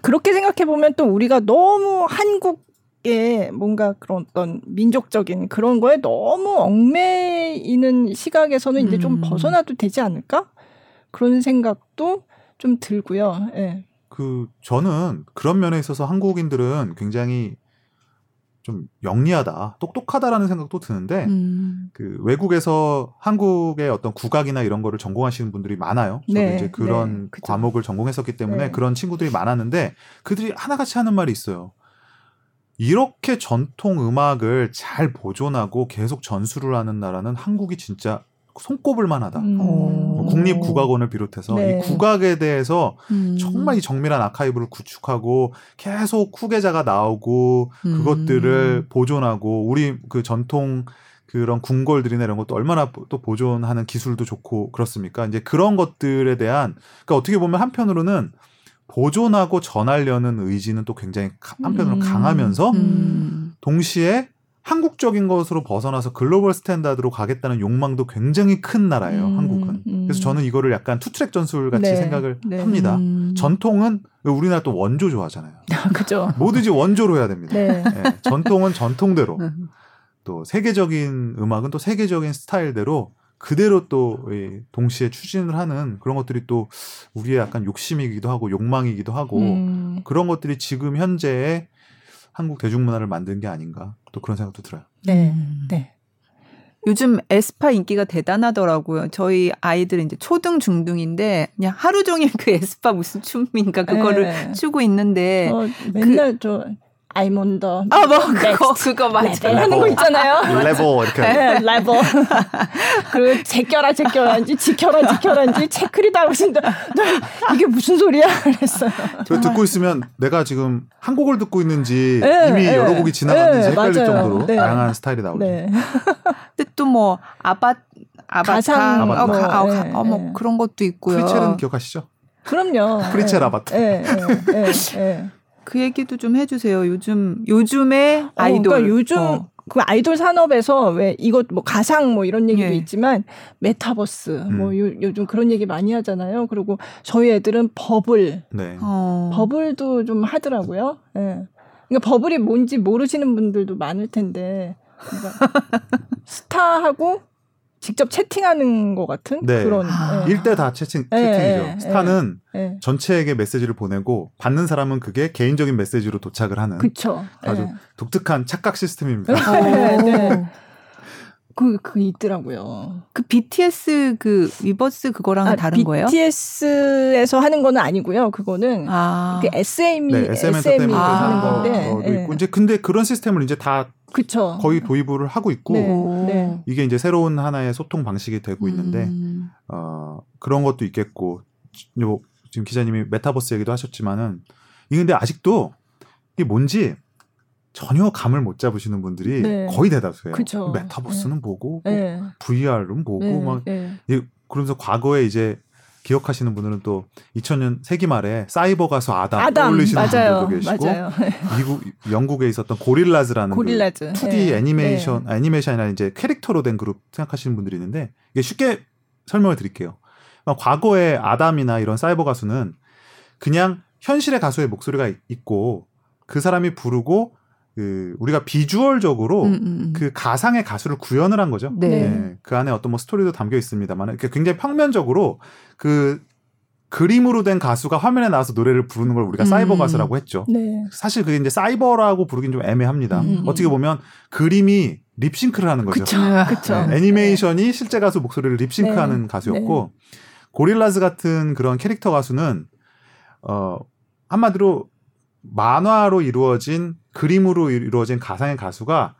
그렇게 생각해 보면 또 우리가 너무 한국의 뭔가 그런 어떤 민족적인 그런 거에 너무 얽매이는 시각에서는 이제 좀 벗어나도 되지 않을까? 그런 생각도 좀 들고요. 예. 그 저는 그런 면에 있어서 한국인들은 굉장히 좀 영리하다, 똑똑하다라는 생각도 드는데 그 외국에서 한국의 어떤 국악이나 이런 거를 전공하시는 분들이 많아요. 저도 네, 이제 그런 네, 과목을 전공했었기 때문에 네. 그런 친구들이 많았는데 그들이 하나같이 하는 말이 있어요. 이렇게 전통 음악을 잘 보존하고 계속 전수를 하는 나라는 한국이 진짜 손꼽을 만하다. 국립국악원을 비롯해서 네. 이 국악에 대해서 정말 이 정밀한 아카이브를 구축하고 계속 후계자가 나오고 그것들을 보존하고 우리 그 전통 그런 궁궐들이나 이런 것도 얼마나 또 보존하는 기술도 좋고 그렇습니까? 이제 그런 것들에 대한 그러니까 어떻게 보면 한편으로는 보존하고 전하려는 의지는 또 굉장히 한편으로 강하면서 동시에 한국적인 것으로 벗어나서 글로벌 스탠다드로 가겠다는 욕망도 굉장히 큰 나라예요. 한국은. 그래서 저는 이거를 약간 투트랙 전술같이 네, 생각을 네. 합니다. 전통은 우리나라 또 원조 좋아하잖아요. 그죠. 뭐든지 원조로 해야 됩니다. 네. 네. 전통은 전통대로 또 세계적인 음악은 또 세계적인 스타일대로 그대로 또 동시에 추진을 하는 그런 것들이 또 우리의 약간 욕심이기도 하고 욕망이기도 하고 그런 것들이 지금 현재의 한국 대중문화를 만든 게 아닌가 또 그런 생각도 들어요. 네, 네. 요즘 에스파 인기가 대단하더라고요. 저희 아이들은 이제 초등 중등인데 그냥 하루 종일 그 에스파 무슨 춤인가 그거를 네. 추고 있는데 맨날 저 I'm on the 그거 맞아 하는 거 있잖아요. 레버 이렇게 네, 레버 그 제껴라인지 지켜라인지 체크리 다우신다. 이게 무슨 소리야? 그랬어요. 저 듣고 있으면 내가 지금 한 곡을 듣고 있는지 네, 이미 네, 여러 곡이 지나갔는지 네, 헷갈릴 맞아요. 정도로 네. 다양한 스타일이 나오죠. 네. 근데 또 뭐 아바타 뭐 그런 것도 있고요. 프리첼은 기억하시죠? 그럼요. 프리첼 네. 아바타. 네, 네, 네. 그 얘기도 좀 해주세요. 요즘의 아이돌. 그러니까 요즘 그 아이돌 산업에서 왜 이것 뭐 가상 뭐 이런 얘기도 네. 있지만 메타버스 뭐 요즘 그런 얘기 많이 하잖아요. 그리고 저희 애들은 버블, 네. 버블도 좀 하더라고요. 네. 그러니까 버블이 뭔지 모르시는 분들도 많을 텐데 그러니까 스타하고 직접 채팅하는 것 같은 네. 그런. 예. 일대 다 채팅이죠. 예. 스타는 예. 전체에게 메시지를 보내고 받는 사람은 그게 개인적인 메시지로 도착을 하는. 그렇죠. 아주 예. 독특한 착각 시스템입니다. 네, 네. 그 있더라고요. 그 BTS 그 위버스 그거랑은 다른 거예요? BTS에서 하는 거는 아니고요. 그거는 그 SM 엔터테인먼트 하는 건데. 있고. 이제 근데 그런 시스템을 이제 다 그쵸. 거의 도입을 하고 있고 네. 이게 이제 새로운 하나의 소통 방식이 되고 있는데 그런 것도 있겠고 뭐 지금 기자님이 메타버스 얘기도 하셨지만은 이게 근데 아직도 이게 뭔지 전혀 감을 못 잡으시는 분들이 네. 거의 대다수예요. 그쵸. 메타버스는 네. 보고 네. VR은 보고 네. 막 네. 그러면서 과거에 이제 기억하시는 분들은 또 2000년 세기 말에 사이버 가수 아담 떠올리시는 분들도 계시고 미국 영국에 있었던 고릴라즈라는 그 2D 네. 애니메이션 네. 애니메이션이 아니라 이제 캐릭터로 된 그룹 생각하시는 분들이 있는데 이게 쉽게 설명을 드릴게요. 과거에 아담이나 이런 사이버 가수는 그냥 현실의 가수의 목소리가 있고 그 사람이 부르고 그 우리가 비주얼적으로 그 가상의 가수를 구현을 한 거죠. 네. 네. 그 안에 어떤 뭐 스토리도 담겨 있습니다만 굉장히 평면적으로 그 그림으로 된 가수가 화면에 나와서 노래를 부르는 걸 우리가 사이버 가수라고 했죠. 네. 사실 그게 이제 사이버라고 부르긴 좀 애매합니다. 어떻게 보면 그림이 립싱크를 하는 거죠. 그쵸, 그쵸. 네. 애니메이션이 네. 실제 가수 목소리를 립싱크하는 네. 가수였고 네. 고릴라즈 같은 그런 캐릭터 가수는 한마디로 만화로 이루어진 그림으로 이루어진 가상의 가수가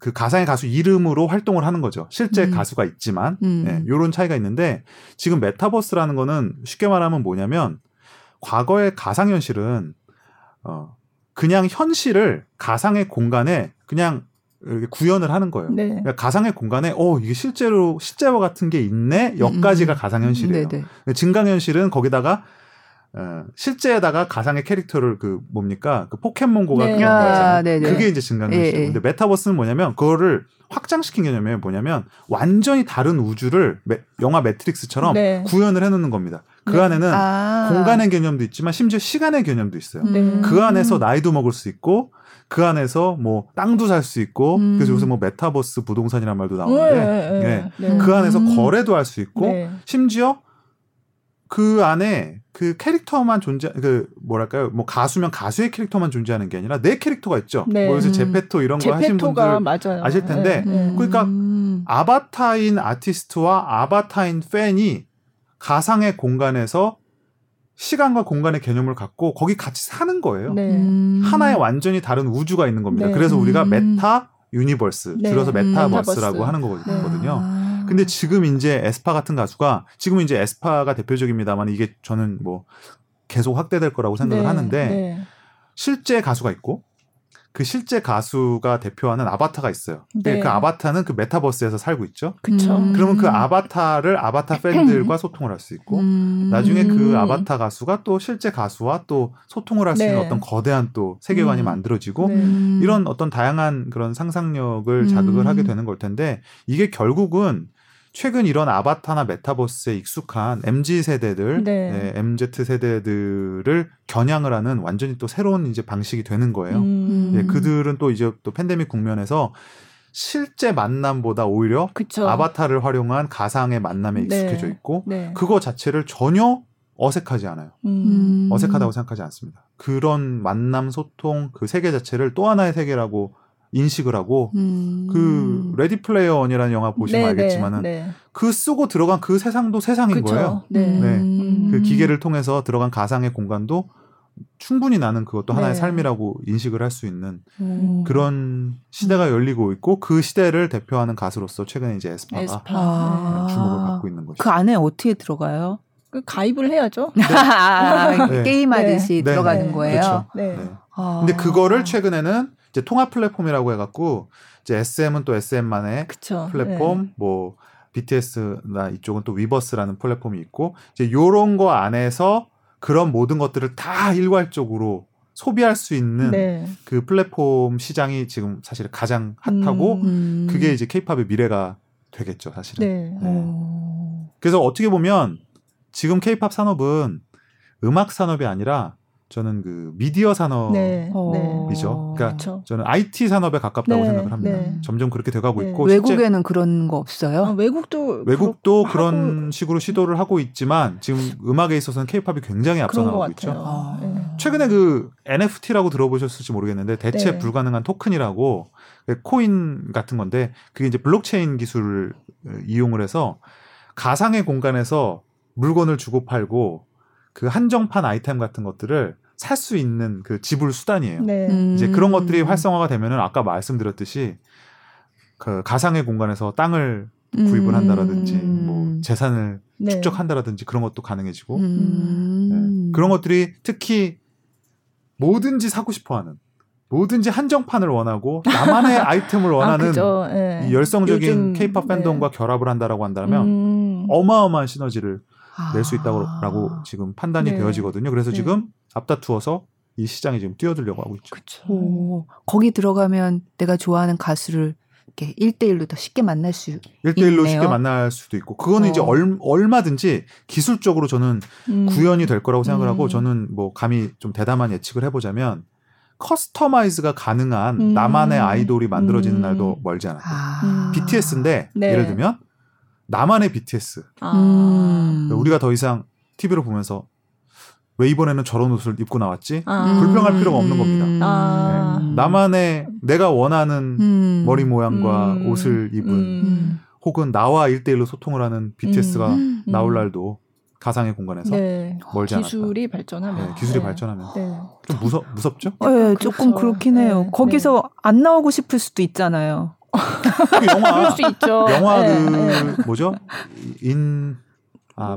그 가상의 가수 이름으로 활동을 하는 거죠. 실제 가수가 있지만 네, 이런 차이가 있는데 지금 메타버스라는 거는 쉽게 말하면 뭐냐면 과거의 가상현실은 그냥 현실을 가상의 공간에 그냥 이렇게 구현을 하는 거예요. 네. 그러니까 가상의 공간에 이게 실제와 같은 게 있네 여기까지가 가상현실이에요. 증강현실은 거기다가 실제에다가 가상의 캐릭터를 그 포켓몬고가 네. 그런 거잖아요. 그게 이제 증강현실. 근데 메타버스는 뭐냐면 그거를 확장시킨 개념이 뭐냐면 완전히 다른 우주를 영화 매트릭스처럼 구현을 해놓는 겁니다. 그 안에는 공간의 개념도 있지만 심지어 시간의 개념도 있어요. 그 안에서 나이도 먹을 수 있고 그 안에서 뭐 땅도 살 수 있고 그래서 요새 뭐 메타버스 부동산이란 말도 나오는데 그 안에서 거래도 할 수 있고 심지어 그 안에 그 캐릭터만 뭐 가수면 가수의 캐릭터만 존재하는 게 아니라 내 캐릭터가 있죠. 뭐 요새 제페토 이런 거 하신 분들 맞아요. 아실 텐데 그러니까 아바타인 아티스트와 아바타인 팬이 가상의 공간에서 시간과 공간의 개념을 갖고 거기 같이 사는 거예요. 하나의 완전히 다른 우주가 있는 겁니다. 그래서 우리가 메타 유니버스, 줄여서 메타버스라고 하는 거거든요. 근데 지금 이제 에스파 같은 가수가 지금 이제 에스파가 대표적입니다만 이게 저는 뭐 계속 확대될 거라고 생각을 하는데 실제 가수가 있고 그 실제 가수가 대표하는 아바타가 있어요. 그 아바타는 그 메타버스에서 살고 있죠. 그러면 그 아바타를 아바타 팬들과 소통을 할 수 있고 나중에 그 아바타 가수가 또 실제 가수와 또 소통을 할 수 있는 어떤 거대한 또 세계관이 만들어지고 이런 어떤 다양한 그런 상상력을 자극을 하게 되는 걸 텐데 이게 결국은 최근 이런 아바타나 메타버스에 익숙한 MZ세대들, MZ세대들을 겨냥을 하는 완전히 또 새로운 이제 방식이 되는 거예요. 예, 그들은 또 이제 또 팬데믹 국면에서 실제 만남보다 오히려 아바타를 활용한 가상의 만남에 익숙해져 있고 그거 자체를 전혀 어색하지 않아요. 어색하다고 생각하지 않습니다. 그런 만남, 소통, 그 세계 자체를 또 하나의 세계라고 인식을 하고 그 레디 플레이어 원이라는 영화 보시면 알겠지만은 그 쓰고 들어간 그 세상도 세상인 거예요. 그 기계를 통해서 들어간 가상의 공간도 충분히 나는 그것도 하나의 삶이라고 인식을 할 수 있는 그런 시대가 열리고 있고 그 시대를 대표하는 가수로서 최근에 이제 에스파가 주목을 받고 있는 것이죠. 그 안에 어떻게 들어가요? 그 가입을 해야죠. 게임하듯이 들어가는 거예요. 그렇죠. 근데 그거를 최근에는 이제 통합 플랫폼이라고 해갖고 이제 SM은 또 SM만의 플랫폼, 뭐 BTS나 이쪽은 또 위버스라는 플랫폼이 있고 이제 요런 거 안에서 그런 모든 것들을 다 일괄적으로 소비할 수 있는 그 플랫폼 시장이 지금 사실 가장 핫하고 그게 이제 K-팝의 미래가 되겠죠, 사실은. 그래서 어떻게 보면 지금 K-팝 산업은 음악 산업이 아니라 저는 그 미디어 산업이죠. 그러니까 저는 IT 산업에 가깝다고 생각을 합니다. 점점 그렇게 돼가고 있고 외국에는 그런 거 없어요? 외국도 그런 식으로 시도를 하고 있지만 지금 음악에 있어서는 K-팝이 굉장히 앞서나가고 있죠. 최근에 그 NFT라고 들어보셨을지 모르겠는데 대체 불가능한 토큰이라고 코인 같은 건데 그게 이제 블록체인 기술을 이용을 해서 가상의 공간에서 물건을 주고 팔고 그 한정판 아이템 같은 것들을 살 수 있는 그 지불 수단이에요. 이제 그런 것들이 활성화가 되면은 아까 말씀드렸듯이 그 가상의 공간에서 땅을 구입을 한다라든지 뭐 재산을 축적한다라든지 그런 것도 가능해지고 그런 것들이 특히 뭐든지 사고 싶어하는 뭐든지 한정판을 원하고 나만의 아이템을 원하는 이 열성적인 K-팝 팬덤과 결합을 한다라고 한다면 어마어마한 시너지를 낼 수 있다고 지금 판단이 되어지거든요. 그래서 지금 앞다투어서 이 시장에 지금 뛰어들려고 하고 있죠. 그렇죠. 거기 들어가면 내가 좋아하는 가수를 이렇게 1대1로 더 쉽게 만날 수 있네요. 1대1로 쉽게 만날 수도 있고 그거는 이제 얼마든지 기술적으로 저는 구현이 될 거라고 생각을 하고 저는 뭐 감히 좀 대담한 예측을 해보자면 커스터마이즈가 가능한 나만의 아이돌이 만들어지는 날도 멀지 않아요. BTS인데 예를 들면 나만의 BTS. 우리가 더 이상 TV로 보면서 왜 이번에는 저런 옷을 입고 나왔지? 불평할 필요가 없는 겁니다. 나만의 내가 원하는 머리 모양과 옷을 입은 혹은 나와 1대1로 소통을 하는 BTS가 나올 날도 가상의 공간에서 멀지 않았다. 기술이 발전하면. 좀 무섭죠? 조금 그렇긴 해요. 거기서 안 나오고 싶을 수도 있잖아요. 영화 그럴 수 있죠. 영화 네. 그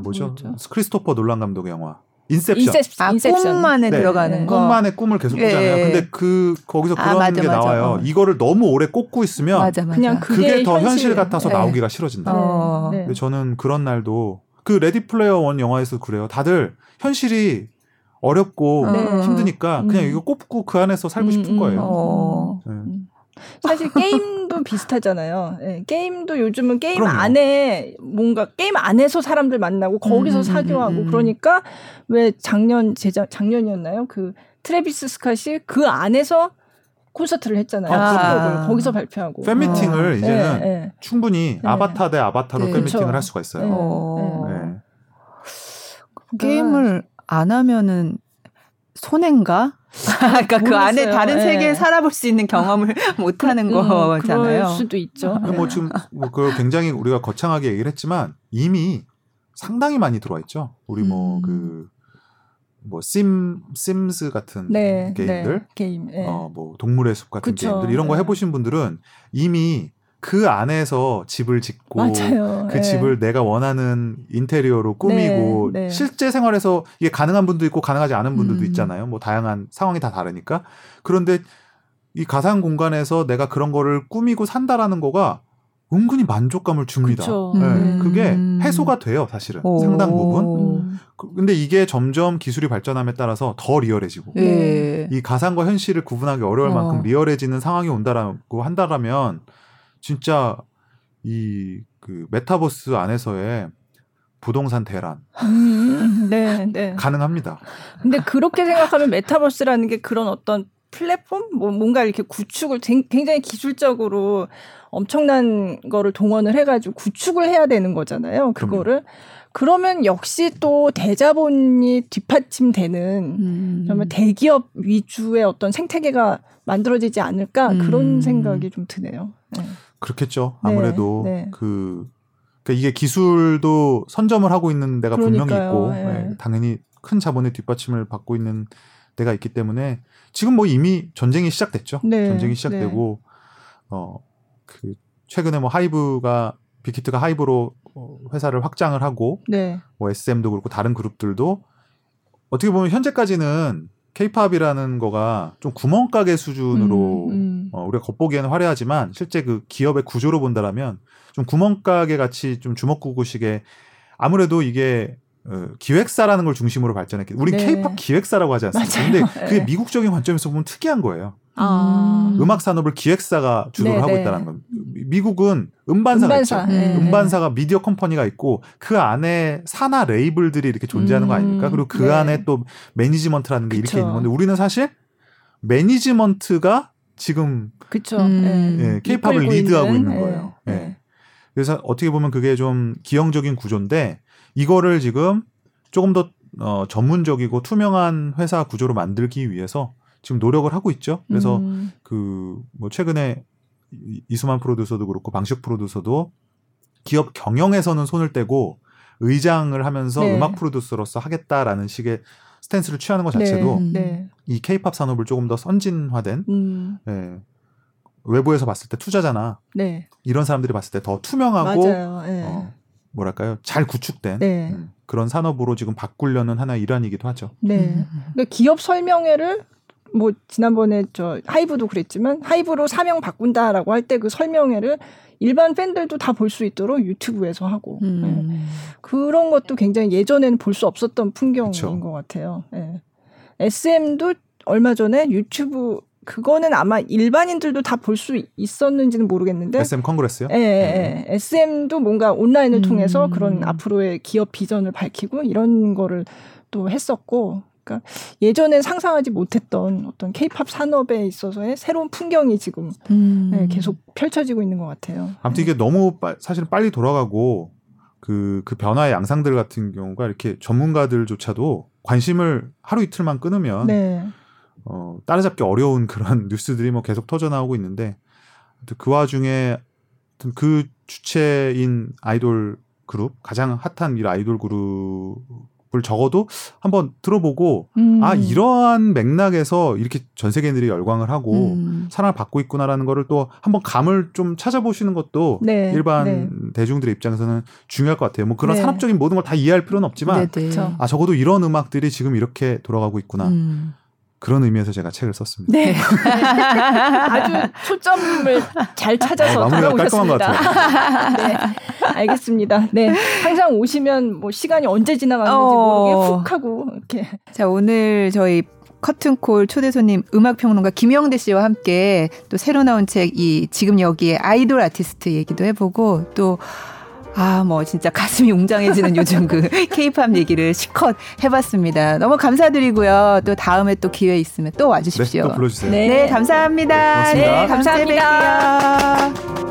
뭐죠? 크리스토퍼 놀란 감독의 영화. 인셉션. 꿈만에 네. 들어가는 네. 거. 꿈만의 꿈을 계속 꾸잖아요. 예. 근데 거기서 그런 게 나와요. 이거를 너무 오래 꽂고 있으면 그냥 그게 더 현실 같아서 네. 나오기가 싫어진다. 근데 저는 그런 날도 그 레디 플레이어 원 영화에서 그래요. 다들 현실이 어렵고 힘드니까 그냥 이거 꼽고 그 안에서 살고 싶은 거예요. 사실 게임도 비슷하잖아요. 네, 게임도 요즘은 게임 그럼요. 안에 뭔가 게임 안에서 사람들 만나고 거기서 사교하고 그러니까 왜 작년이었나요? 그 트래비스 스캇이 그 안에서 콘서트를 했잖아요. 거기서 발표하고. 팬미팅을 이제는 충분히 아바타 대 아바타로 팬미팅을 할 수가 있어요. 게임을 안 하면은 손해인가? 그러니까 모르겠어요. 그 안에 다른 세계에 살아볼 수 있는 경험을 못하는 거잖아요. 그럴 수도 있죠. 뭐 지금 그 굉장히 우리가 거창하게 얘기를 했지만 이미 상당히 많이 들어와 있죠. 우리 심스 같은 게임들, 게임, 뭐 동물의 숲 같은 게임들 이런 거 해보신 분들은 이미 그 안에서 집을 짓고 집을 내가 원하는 인테리어로 꾸미고 실제 생활에서 이게 가능한 분도 있고 가능하지 않은 분들도 있잖아요. 뭐 다양한 상황이 다 다르니까. 그런데 이 가상 공간에서 내가 그런 거를 꾸미고 산다라는 거가 은근히 만족감을 줍니다. 그게 해소가 돼요, 사실은. 상당 부분. 근데 이게 점점 기술이 발전함에 따라서 더 리얼해지고 이 가상과 현실을 구분하기 어려울 만큼 리얼해지는 상황이 온다라고 한다라면 진짜 이 그 메타버스 안에서의 부동산 대란 가능합니다. 근데 그렇게 생각하면 메타버스라는 게 그런 어떤 플랫폼 뭔가 이렇게 구축을 굉장히 기술적으로 엄청난 거를 동원을 해가지고 구축을 해야 되는 거잖아요. 그거를. 그러면 역시 또 대자본이 뒷받침되는 그러면 대기업 위주의 어떤 생태계가 만들어지지 않을까 그런 생각이 좀 드네요. 그렇겠죠. 아무래도 그러니까 이게 기술도 선점을 하고 있는 데가 분명히 있고 당연히 큰 자본의 뒷받침을 받고 있는 데가 있기 때문에 지금 뭐 이미 전쟁이 시작됐죠. 전쟁이 시작되고 그 최근에 뭐 하이브가 빅히트가 하이브로 회사를 확장을 하고 뭐 SM도 그렇고 다른 그룹들도 어떻게 보면 현재까지는 K-POP이라는 거가 좀 구멍가게 수준으로 우리가 겉보기에는 화려하지만 실제 그 기업의 구조로 본다라면 좀 구멍가게 같이 좀 주먹구구식의 아무래도 이게 기획사라는 걸 중심으로 발전했기 때문에 우린 K-POP 기획사라고 하지 않습니까? 근데 그게 미국적인 관점에서 보면 특이한 거예요. 음악 산업을 기획사가 주도를 하고 있다는 건 미국은 음반사가 있죠. 음반사가 미디어 컴퍼니가 있고 그 안에 사나 레이블들이 이렇게 존재하는 거 아닙니까? 그리고 그 안에 또 매니지먼트라는 게 이렇게 있는 건데 우리는 사실 매니지먼트가 지금 K-POP을 리드하고 있는 거예요. 그래서 어떻게 보면 그게 좀 기형적인 구조인데 이거를 지금 조금 더 전문적이고 투명한 회사 구조로 만들기 위해서 지금 노력을 하고 있죠. 그래서 그 뭐 최근에 이수만 프로듀서도 그렇고 방식 프로듀서도 기업 경영에서는 손을 떼고 의장을 하면서 음악 프로듀서로서 하겠다라는 식의 스탠스를 취하는 것 자체도 이 K-팝 산업을 조금 더 선진화된 외부에서 봤을 때 투자자나 이런 사람들이 봤을 때 더 투명하고 뭐랄까요? 잘 구축된 그런 산업으로 지금 바꾸려는 하나의 일환이기도 하죠. 그러니까 기업 설명회를 뭐 지난번에 저 하이브도 그랬지만 하이브로 사명 바꾼다라고 할 때 그 설명회를 일반 팬들도 다 볼 수 있도록 유튜브에서 하고 그런 것도 굉장히 예전에는 볼 수 없었던 풍경인 것 같아요. SM도 얼마 전에 유튜브 그거는 아마 일반인들도 다 볼 수 있었는지는 모르겠는데 SM 컨그레스요? SM도 뭔가 온라인을 통해서 그런 앞으로의 기업 비전을 밝히고 이런 거를 또 했었고 그러니까 예전에 상상하지 못했던 어떤 K-팝 산업에 있어서의 새로운 풍경이 지금 계속 펼쳐지고 있는 것 같아요. 아무튼 이게 너무 사실은 빨리 돌아가고 그 변화의 양상들 같은 경우가 이렇게 전문가들조차도 관심을 하루 이틀만 끊으면 따라잡기 어려운 그런 뉴스들이 뭐 계속 터져나오고 있는데 그 와중에 그 주체인 아이돌 그룹 가장 핫한 이 아이돌 그룹 적어도 한번 들어보고 아 이러한 맥락에서 이렇게 전 세계인들이 열광을 하고 사랑을 받고 있구나라는 거를 또 한번 감을 좀 찾아보시는 것도 네. 일반 네. 대중들의 입장에서는 중요할 것 같아요. 뭐 그런 네. 산업적인 모든 걸 다 이해할 필요는 없지만 네, 네. 아 적어도 이런 음악들이 지금 이렇게 돌아가고 있구나. 그런 의미에서 제가 책을 썼습니다. 네. 아주 초점을 잘 찾아서 다가오셨습니다. 네. 알겠습니다. 네. 항상 오시면 뭐 시간이 언제 지나갔는지 모르게 훅 하고 이렇게. 자, 오늘 저희 커튼콜 초대 손님 음악평론가 김영대 씨와 함께 또 새로 나온 책 이 지금 여기에 아이돌 아티스트 얘기도 해보고 또 아, 뭐, 진짜 가슴이 웅장해지는 요즘 그 K-팝 얘기를 실컷 해봤습니다. 너무 감사드리고요. 또 다음에 또 기회 있으면 또 와주십시오. 네, 또 불러주세요. 네, 감사합니다. 네, 고맙습니다. 네, 감사합니다.